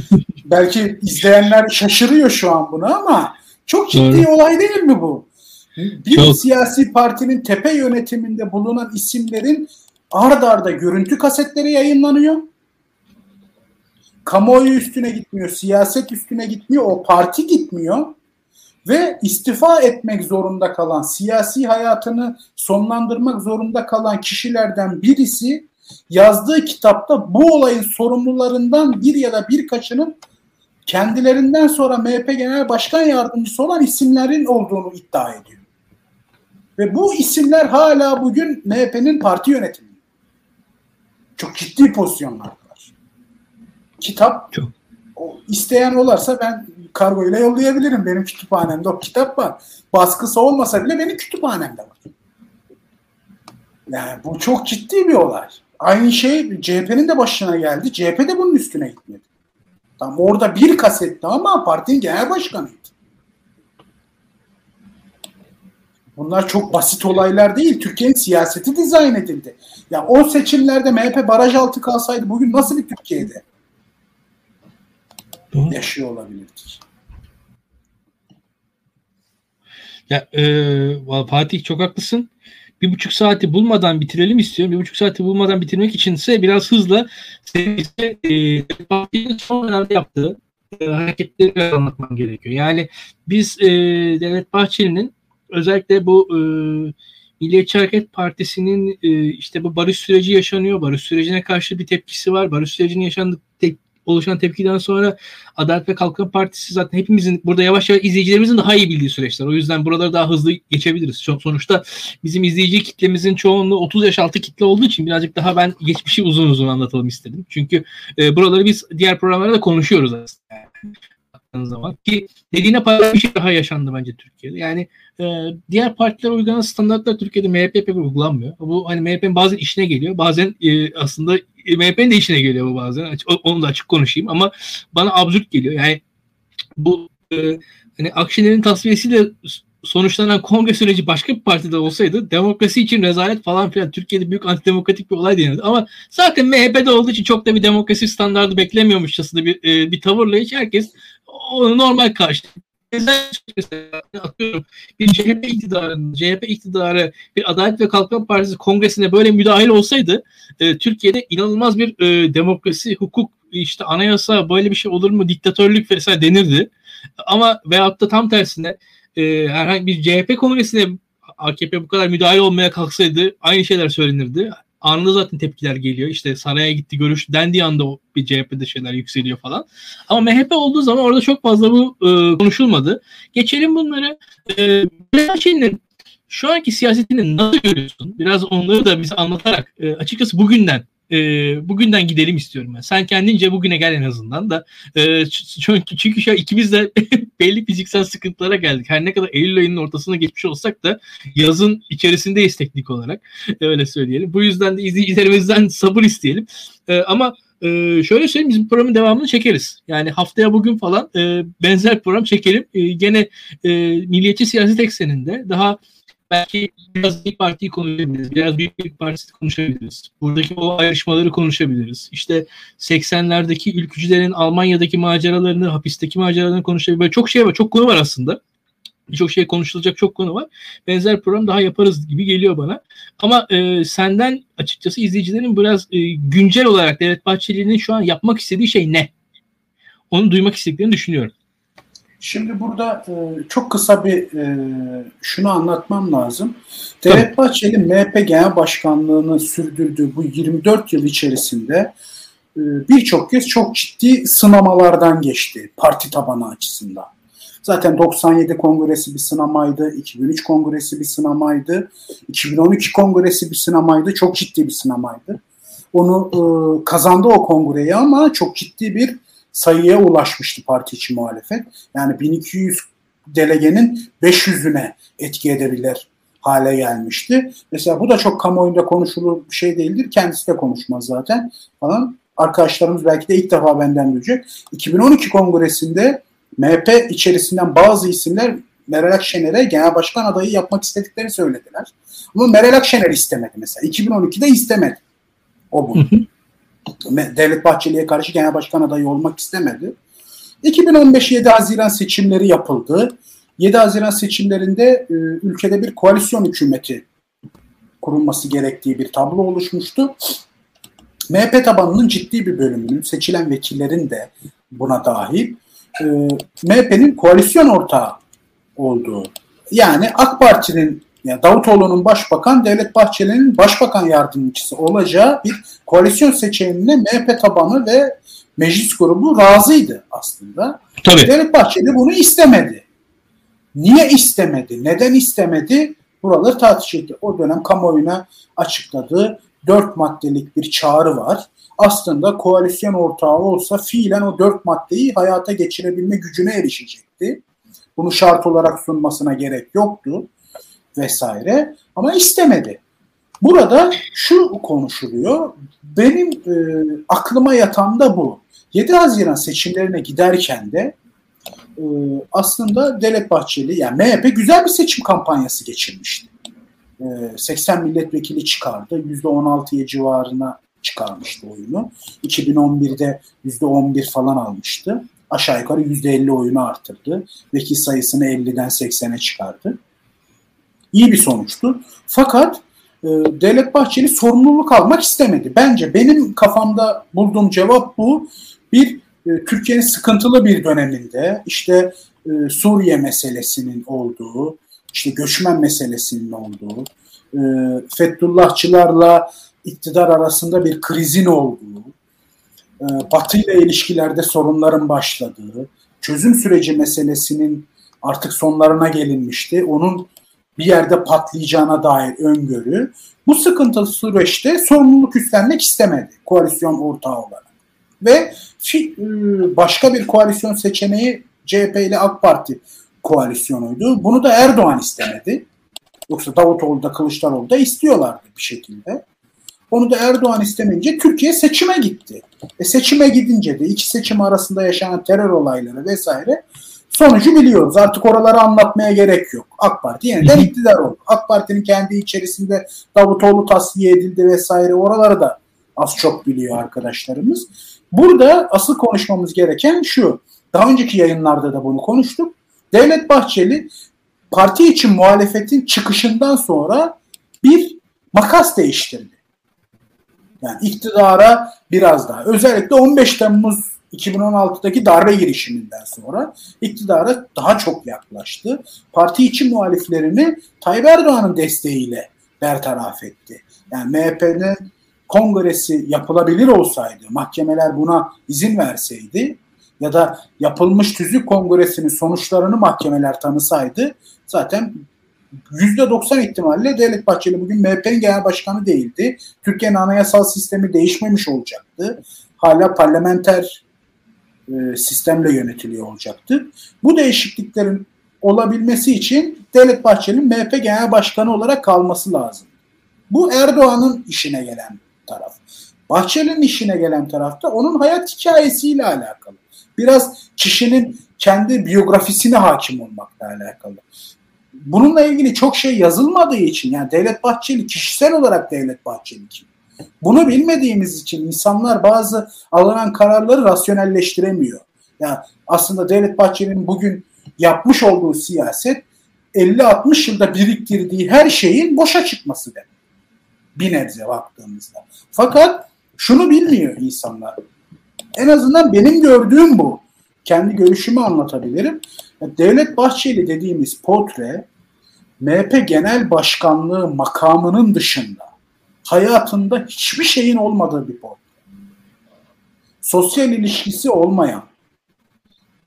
belki izleyenler şaşırıyor şu an buna ama çok ciddi olay değil mi bu? Bir çok. Siyasi partinin tepe yönetiminde bulunan isimlerin ard arda görüntü kasetleri yayınlanıyor. Kamuoyu üstüne gitmiyor, siyaset üstüne gitmiyor, o parti gitmiyor ve istifa etmek zorunda kalan, siyasi hayatını sonlandırmak zorunda kalan kişilerden birisi yazdığı kitapta bu olayın sorumlularından bir ya da birkaçının kendilerinden sonra M H P Genel Başkan Yardımcısı olan isimlerin olduğunu iddia ediyor. Ve bu isimler hala bugün M H P'nin parti yönetimi. Çok ciddi pozisyonlar. Kitap çok. O, isteyen olarsa ben kargoyla yollayabilirim. Benim kütüphanemde o kitap var. Baskısı olmasa bile benim kütüphanemde var. Yani bu çok ciddi bir olay. Aynı şey C H P'nin de başına geldi. C H P de bunun üstüne gitmedi. Tam orada bir kasetti ama partinin genel başkanıydı. Bunlar çok basit olaylar değil. Türkiye'nin siyaseti dizayn edildi. Ya o seçimlerde M H P baraj altı kalsaydı bugün nasıl bir Türkiye'de yaşıyor olabilirdik. Ya e, Fatih çok haklısın. Bir buçuk saati bulmadan bitirelim istiyorum. Bir buçuk saati bulmadan bitirmek içinse biraz hızla e, partinin son dönemde yaptığı e, hareketleri anlatmam gerekiyor. Yani biz e, Devlet Bahçeli'nin özellikle bu e, Milliyetçi Hareket Partisi'nin e, işte bu barış süreci yaşanıyor. Barış sürecine karşı bir tepkisi var. Barış sürecinin yaşandığı tepkisi oluşan tepkiden sonra Adalet ve Kalkınma Partisi zaten hepimizin burada yavaş yavaş izleyicilerimizin daha iyi bildiği süreçler. O yüzden buraları daha hızlı geçebiliriz. Sonuçta bizim izleyici kitlemizin çoğunluğu otuz yaş altı kitle olduğu için birazcık daha ben geçmişi uzun uzun anlatalım istedim. Çünkü e, buraları biz diğer programlara da konuşuyoruz aslında. Yani, zaman ki dediğine paralel bir şey daha yaşandı bence Türkiye'de. Yani e, diğer partilere uygulanan standartlar Türkiye'de M H P uygulanmıyor. Bu hani M H P'nin bazen işine geliyor. Bazen e, aslında M H P'nin de işine geliyor bu bazen. Onu da açık konuşayım ama bana absürt geliyor. Yani bu e, hani Akşener'in tasfiyesiyle sonuçlanan kongre süreci başka bir partide olsaydı demokrasi için rezalet falan filan Türkiye'de büyük antidemokratik bir olay denirdi. Ama zaten M H P'de olduğu için çok da bir demokrasi standardı beklemiyormuşçasına bir e, bir tavırla hiç herkes onu normal karşılıyor. Atıyorum bir C H P iktidarının, C H P iktidarı bir Adalet ve Kalkınma Partisi kongresine böyle müdahil olsaydı e, Türkiye'de inanılmaz bir e, demokrasi, hukuk, işte anayasa böyle bir şey olur mu, diktatörlük vesaire denirdi. Ama veyahut da tam tersine e, herhangi bir C H P kongresine A K P bu kadar müdahil olmaya kalksaydı aynı şeyler söylenirdi. Anında zaten tepkiler geliyor. İşte saraya gitti görüş dendiği anda o bir C H P'de şeyler yükseliyor falan. Ama M H P olduğu zaman orada çok fazla bu e, konuşulmadı. Geçelim bunlara. E, şu anki siyasetini nasıl görüyorsun? Biraz onları da bize anlatarak e, açıkçası bugünden e, bugünden gidelim istiyorum ben. Sen kendince bugüne gel en azından da. E, çünkü, çünkü şu an ikimiz de belli fiziksel sıkıntılara geldik. Her ne kadar Eylül ayının ortasına geçmiş olsak da yazın içerisindeyiz teknik olarak. Öyle söyleyelim. Bu yüzden de izleyicilerimizden sabır isteyelim. Ee, ama e, şöyle söyleyeyim, bizim programın devamını çekeriz. Yani haftaya bugün falan e, benzer program çekelim. E, gene e, milliyetçi siyaset ekseninde daha belki biraz bir partiyi konuşabiliriz. Biraz büyük bir partisi konuşabiliriz. Buradaki o ayrışmaları konuşabiliriz. İşte seksenlerdeki ülkücülerin Almanya'daki maceralarını, hapisteki maceralarını konuşabiliriz. Böyle çok şey var. Çok konu var aslında. Birçok şey konuşulacak, çok konu var. Benzer program daha yaparız gibi geliyor bana. Ama e, senden açıkçası izleyicilerin biraz e, güncel olarak Devlet Bahçeli'nin şu an yapmak istediği şey ne? Onu duymak istediklerini düşünüyorum. Şimdi burada çok kısa bir şunu anlatmam lazım. Devlet Bahçeli M H P Genel Başkanlığı'nı sürdürdüğü bu yirmi dört yıl içerisinde birçok kez çok ciddi sınamalardan geçti parti tabanı açısından. Zaten doksan yedi kongresi bir sınamaydı, iki bin üç kongresi bir sınamaydı, iki bin on iki kongresi bir sınamaydı, çok ciddi bir sınamaydı. Onu kazandı o kongreyi ama çok ciddi bir sayıya ulaşmıştı parti içi muhalefet. Yani bin iki yüz delegenin beş yüzüne etki edebilir hale gelmişti. Mesela bu da çok kamuoyunda konuşulur bir şey değildir. Kendisi de konuşmaz zaten falan. Arkadaşlarımız belki de ilk defa benden duyacak. iki bin on iki kongresinde M H P içerisinden bazı isimler Meral Akşener'e genel başkan adayı yapmak istedikleri söylediler. Ama Meral Akşener istemedi mesela. iki bin on ikide istemedi. O bu. Devlet Bahçeli'ye karşı genel başkan adayı olmak istemedi. iki bin on beş yedi Haziran seçimleri yapıldı. yedi Haziran seçimlerinde ülkede bir koalisyon hükümeti kurulması gerektiği bir tablo oluşmuştu. M H P tabanının ciddi bir bölümünün, seçilen vekillerin de buna dahil, e, M H P'nin koalisyon ortağı olduğu, yani AK Parti'nin, yani Davutoğlu'nun başbakan, Devlet Bahçeli'nin başbakan yardımcısı olacağı bir koalisyon seçeneğine M H P tabanı ve meclis grubu razıydı aslında. Tabii. Devlet Bahçeli bunu istemedi. Niye istemedi? Neden istemedi? Buraları tartışıldı. O dönem kamuoyuna açıkladığı dört maddelik bir çağrı var. Aslında koalisyon ortağı olsa fiilen o dört maddeyi hayata geçirebilme gücüne erişecekti. Bunu şart olarak sunmasına gerek yoktu vesaire. Ama istemedi. Burada şu konuşuluyor. Benim e, aklıma yatan da bu. yedi Haziran seçimlerine giderken de e, aslında Devlet Bahçeli, yani M H P güzel bir seçim kampanyası geçirmişti. E, seksen milletvekili çıkardı. yüzde on altıya civarına çıkarmıştı oyunu. iki bin on birde yüzde on bir falan almıştı. Aşağı yukarı yüzde elli oyunu artırdı. Vekil sayısını elliden seksene çıkardı. İyi bir sonuçtu. Fakat e, Devlet Bahçeli sorumluluk almak istemedi. Bence benim kafamda bulduğum cevap bu. Bir, e, Türkiye'nin sıkıntılı bir döneminde işte e, Suriye meselesinin olduğu, işte göçmen meselesinin olduğu, e, Fethullahçılarla iktidar arasında bir krizin olduğu, e, Batı ile ilişkilerde sorunların başladığı, çözüm süreci meselesinin artık sonlarına gelinmişti. Onun bir yerde patlayacağına dair öngörü, bu sıkıntılı süreçte sorumluluk üstlenmek istemedi koalisyon ortağı olarak. Ve başka bir koalisyon seçeneği C H P ile AK Parti koalisyonuydu. Bunu da Erdoğan istemedi. Yoksa Davutoğlu da Kılıçdaroğlu da istiyorlardı bir şekilde. Onu da Erdoğan istemeyince Türkiye seçime gitti. E seçime gidince de iki seçim arasında yaşanan terör olayları vesaire, sonucu biliyoruz. Artık oraları anlatmaya gerek yok. AK Parti yeniden iktidar oldu. AK Parti'nin kendi içerisinde Davutoğlu tasfiye edildi vesaire. Oraları da az çok biliyor arkadaşlarımız. Burada asıl konuşmamız gereken şu. Daha önceki yayınlarda da bunu konuştuk. Devlet Bahçeli parti için muhalefetin çıkışından sonra bir makas değiştirdi. Yani iktidara biraz daha. Özellikle on beş Temmuz iki bin on altıdaki darbe girişiminden sonra iktidara daha çok yaklaştı. Parti içi muhaliflerini Tayyip Erdoğan'ın desteğiyle bertaraf etti. Yani M H P'nin kongresi yapılabilir olsaydı, mahkemeler buna izin verseydi ya da yapılmış tüzük kongresinin sonuçlarını mahkemeler tanısaydı, zaten yüzde doksan ihtimalle Devlet Bahçeli bugün M H P'nin genel başkanı değildi. Türkiye'nin anayasal sistemi değişmemiş olacaktı. Hala parlamenter sistemle yönetiliyor olacaktı. Bu değişikliklerin olabilmesi için Devlet Bahçeli'nin M H P Genel Başkanı olarak kalması lazım. Bu Erdoğan'ın işine gelen taraf. Bahçeli'nin işine gelen tarafta onun hayat hikayesiyle alakalı. Biraz kişinin kendi biyografisine hakim olmakla alakalı. Bununla ilgili çok şey yazılmadığı için, yani Devlet Bahçeli kişisel olarak Devlet Bahçeli kim? Bunu bilmediğimiz için insanlar bazı alınan kararları rasyonelleştiremiyor. Yani aslında Devlet Bahçeli'nin bugün yapmış olduğu siyaset elli altmış yılda biriktirdiği her şeyin boşa çıkması demek. Bir nebze baktığımızda. Fakat şunu bilmiyor insanlar. En azından benim gördüğüm bu. Kendi görüşümü anlatabilirim. Devlet Bahçeli dediğimiz portre M H P Genel Başkanlığı makamının dışında hayatında hiçbir şeyin olmadığı bir portre. Sosyal ilişkisi olmayan,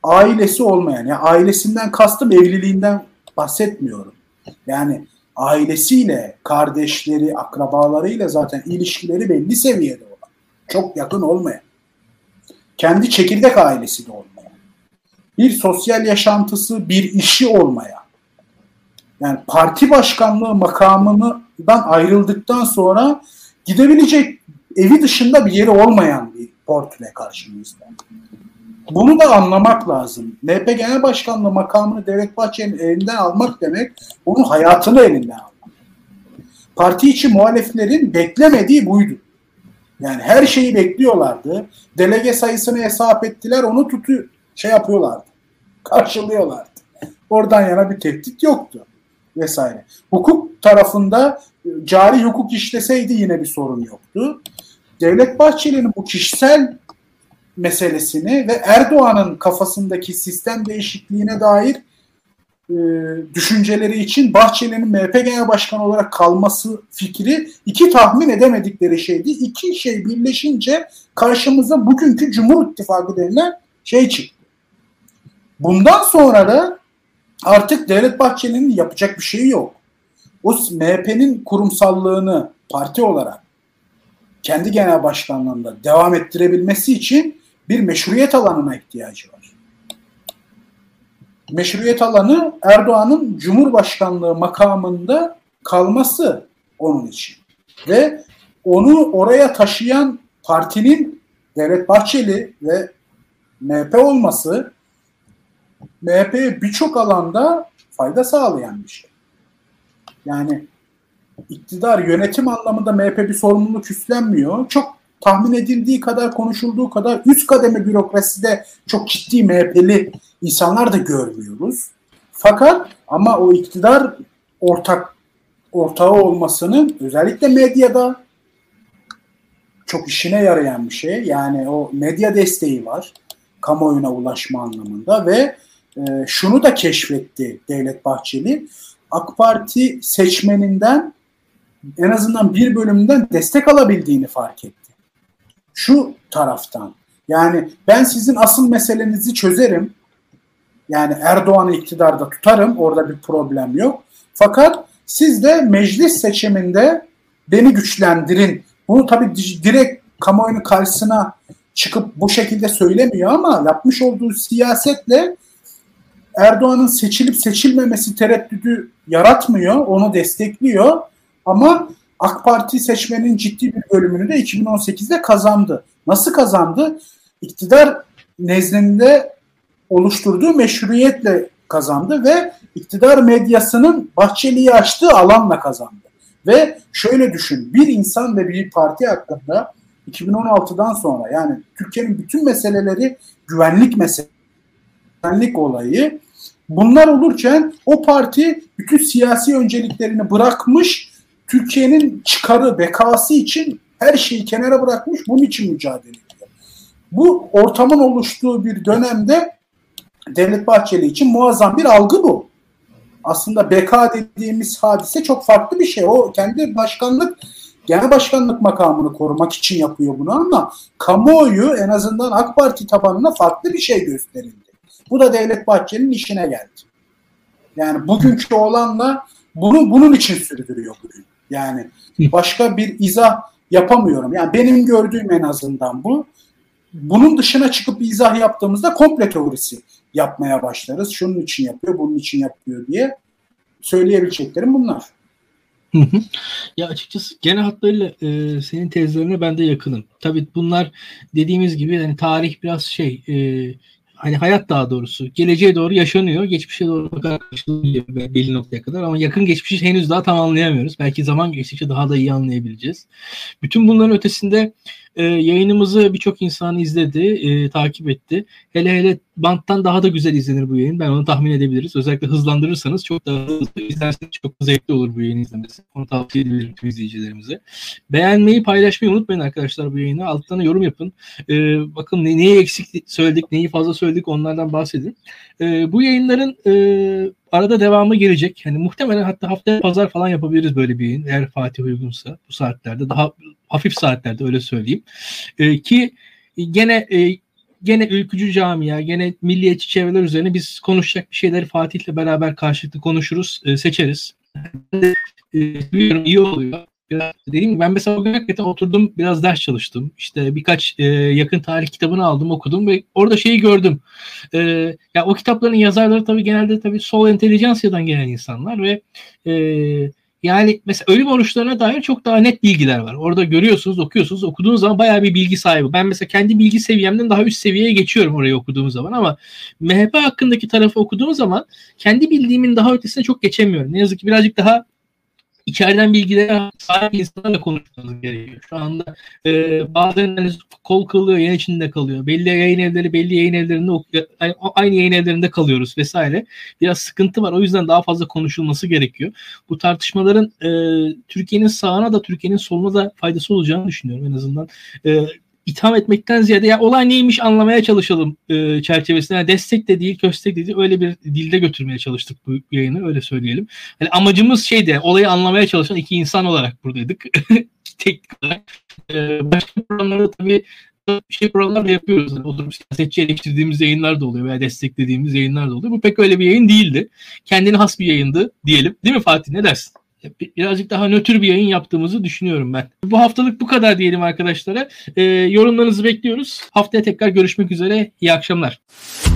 ailesi olmayan, yani ailesinden kastım evliliğinden bahsetmiyorum. Yani ailesiyle, kardeşleri, akrabalarıyla zaten ilişkileri belli seviyede olan, çok yakın olmayan, kendi çekirdek ailesi de olmayan, bir sosyal yaşantısı, bir işi olmayan, yani parti başkanlığı makamını dan ayrıldıktan sonra gidebilecek evi dışında bir yeri olmayan bir portre karşımızda. Bunu da anlamak lazım. M H P Genel Başkanlığı makamını Devlet Bahçeli'nin elinden almak demek, onun hayatını elinden almak. Parti içi muhalefetlerin beklemediği buydu. Yani her şeyi bekliyorlardı. Delege sayısını hesap ettiler, onu tutu şey yapıyorlardı. Karşılıyorlardı. Oradan yana bir tehdit yoktu. vesaire. Hukuk tarafında cari hukuk işleseydi yine bir sorun yoktu. Devlet Bahçeli'nin bu kişisel meselesini ve Erdoğan'ın kafasındaki sistem değişikliğine dair e, düşünceleri için Bahçeli'nin M H P Genel Başkanı olarak kalması fikri iki tahmin edemedikleri şeydi. İki şey birleşince karşımıza bugünkü Cumhur İttifakı denilen şey çıktı. Bundan sonra da artık Devlet Bahçeli'nin yapacak bir şeyi yok. O M H P'nin kurumsallığını parti olarak kendi genel başkanlığında devam ettirebilmesi için bir meşruiyet alanına ihtiyacı var. Meşruiyet alanı Erdoğan'ın Cumhurbaşkanlığı makamında kalması onun için. Ve onu oraya taşıyan partinin Devlet Bahçeli ve M H P olması M H P'ye birçok alanda fayda sağlayan bir şey. Yani İktidar yönetim anlamında M H P bir sorumluluk üstlenmiyor. Çok tahmin edildiği kadar, konuşulduğu kadar üst kademe bürokraside çok ciddi M H P'li insanlar da görmüyoruz. Fakat ama o iktidar ortak ortağı olmasının özellikle medyada çok işine yarayan bir şey. Yani o medya desteği var kamuoyuna ulaşma anlamında ve e, şunu da keşfetti Devlet Bahçeli. AK Parti seçmeninden en azından bir bölümünden destek alabildiğini fark etti. Şu taraftan. Yani ben sizin asıl meselenizi çözerim. Yani Erdoğan'ı iktidarda tutarım. Orada bir problem yok. Fakat siz de meclis seçiminde beni güçlendirin. Bunu tabii direkt kamuoyunun karşısına çıkıp bu şekilde söylemiyor ama yapmış olduğu siyasetle Erdoğan'ın seçilip seçilmemesi tereddüdü yaratmıyor. Onu destekliyor. Ama AK Parti seçmenin ciddi bir bölümünü de iki bin on sekizde kazandı. Nasıl kazandı? İktidar nezdinde oluşturduğu meşruiyetle kazandı ve iktidar medyasının Bahçeli'yi açtığı alanla kazandı. Ve şöyle düşün, bir insan ve bir parti hakkında iki bin on altıdan sonra yani Türkiye'nin bütün meseleleri güvenlik meselesi, güvenlik olayı bunlar olurken o parti bütün siyasi önceliklerini bırakmış, Türkiye'nin çıkarı, bekası için her şeyi kenara bırakmış, bunun için mücadele ediyor. Bu ortamın oluştuğu bir dönemde Devlet Bahçeli için muazzam bir algı bu. Aslında beka dediğimiz hadise çok farklı bir şey. O kendi başkanlık, genel başkanlık makamını korumak için yapıyor bunu ama kamuoyu en azından AK Parti tabanına farklı bir şey gösterildi. Bu da Devlet Bahçeli'nin işine geldi. Yani bugünkü olanla bunu bunun için sürdürüyor bugün. Yani başka bir izah yapamıyorum. Yani benim gördüğüm en azından bu. Bunun dışına çıkıp bir izah yaptığımızda komple teorisi yapmaya başlarız. Şunun için yapıyor, bunun için yapıyor diye söyleyebileceklerim bunlar. Hı hı. Ya açıkçası genel hatlarıyla e, senin tezlerine ben de yakınım. Tabii bunlar dediğimiz gibi yani tarih biraz şey e, hani hayat daha doğrusu geleceğe doğru yaşanıyor. Geçmişe doğru bakabiliyor belli noktaya kadar ama yakın geçmişi henüz daha tam anlayamıyoruz. Belki zaman geçtikçe daha da iyi anlayabileceğiz. Bütün bunların ötesinde e, yayınımızı birçok insan izledi, e, takip etti. Hele hele banttan daha da güzel izlenir bu yayın. Ben onu tahmin edebiliriz. Özellikle hızlandırırsanız çok daha hızlı izlerseniz çok zevkli olur bu yayını izlemesi. Onu tavsiye edebilirim tüm izleyicilerimize. Beğenmeyi, paylaşmayı unutmayın arkadaşlar bu yayını. Altlarına yorum yapın. Ee, bakın ne, neyi eksik söyledik, neyi fazla söyledik onlardan bahsedin. Ee, bu yayınların e, arada devamı gelecek. Yani muhtemelen hatta haftaya pazar falan yapabiliriz böyle bir yayın. Eğer Fatih uygunsa bu saatlerde. Daha hafif saatlerde öyle söyleyeyim. Ee, ki gene... E, Gene ülkücü camia, gene milliyetçi çevreler üzerine biz konuşacak bir şeyleri Fatih'le beraber karşılıklı konuşuruz, seçeriz. Biliyorum iyi oluyor. Biraz dediğim gibi ben mesela bugün hakikaten oturdum, biraz ders çalıştım. İşte birkaç e, yakın tarih kitabını aldım, okudum ve orada şeyi gördüm. E, ya o kitapların yazarları tabii genelde tabii sol entelijansiyadan gelen insanlar ve e, yani mesela ölüm oruçlarına dair çok daha net bilgiler var. Orada görüyorsunuz, okuyorsunuz. Okuduğunuz zaman bayağı bir bilgi sahibi. Ben mesela kendi bilgi seviyemden daha üst seviyeye geçiyorum orayı okuduğum zaman ama M H P hakkındaki tarafı okuduğum zaman kendi bildiğimin daha ötesine çok geçemiyorum. Ne yazık ki birazcık daha içeriden bilgilere sahip insanlarla konuşmamız gerekiyor. Şu anda e, bazen hani kol kalıyor, yen içinde kalıyor. Belli yayın evleri, belli yayın evlerinde okuyor, aynı yayın evlerinde kalıyoruz vesaire. Biraz sıkıntı var. O yüzden daha fazla konuşulması gerekiyor. Bu tartışmaların e, Türkiye'nin sağına da Türkiye'nin soluna da faydası olacağını düşünüyorum en azından. E, İtham etmekten ziyade ya olay neymiş anlamaya çalışalım e, çerçevesinde. Yani destek de değil, köstek de değil. Öyle bir dilde götürmeye çalıştık bu yayını. Öyle söyleyelim. Yani amacımız şeydi, olayı anlamaya çalışan iki insan olarak buradaydık. Teknik olarak. E, başka programlarda tabii şey programlar da yapıyoruz. Yani oturup siyasetçi eleştirdiğimiz yayınlar da oluyor veya desteklediğimiz yayınlar da oluyor. Bu pek öyle bir yayın değildi. Kendine has bir yayındı diyelim. Değil mi Fatih? Ne dersin? Birazcık daha nötr bir yayın yaptığımızı düşünüyorum ben. Bu haftalık bu kadar diyelim arkadaşlara. E, yorumlarınızı bekliyoruz. Haftaya tekrar görüşmek üzere. İyi akşamlar.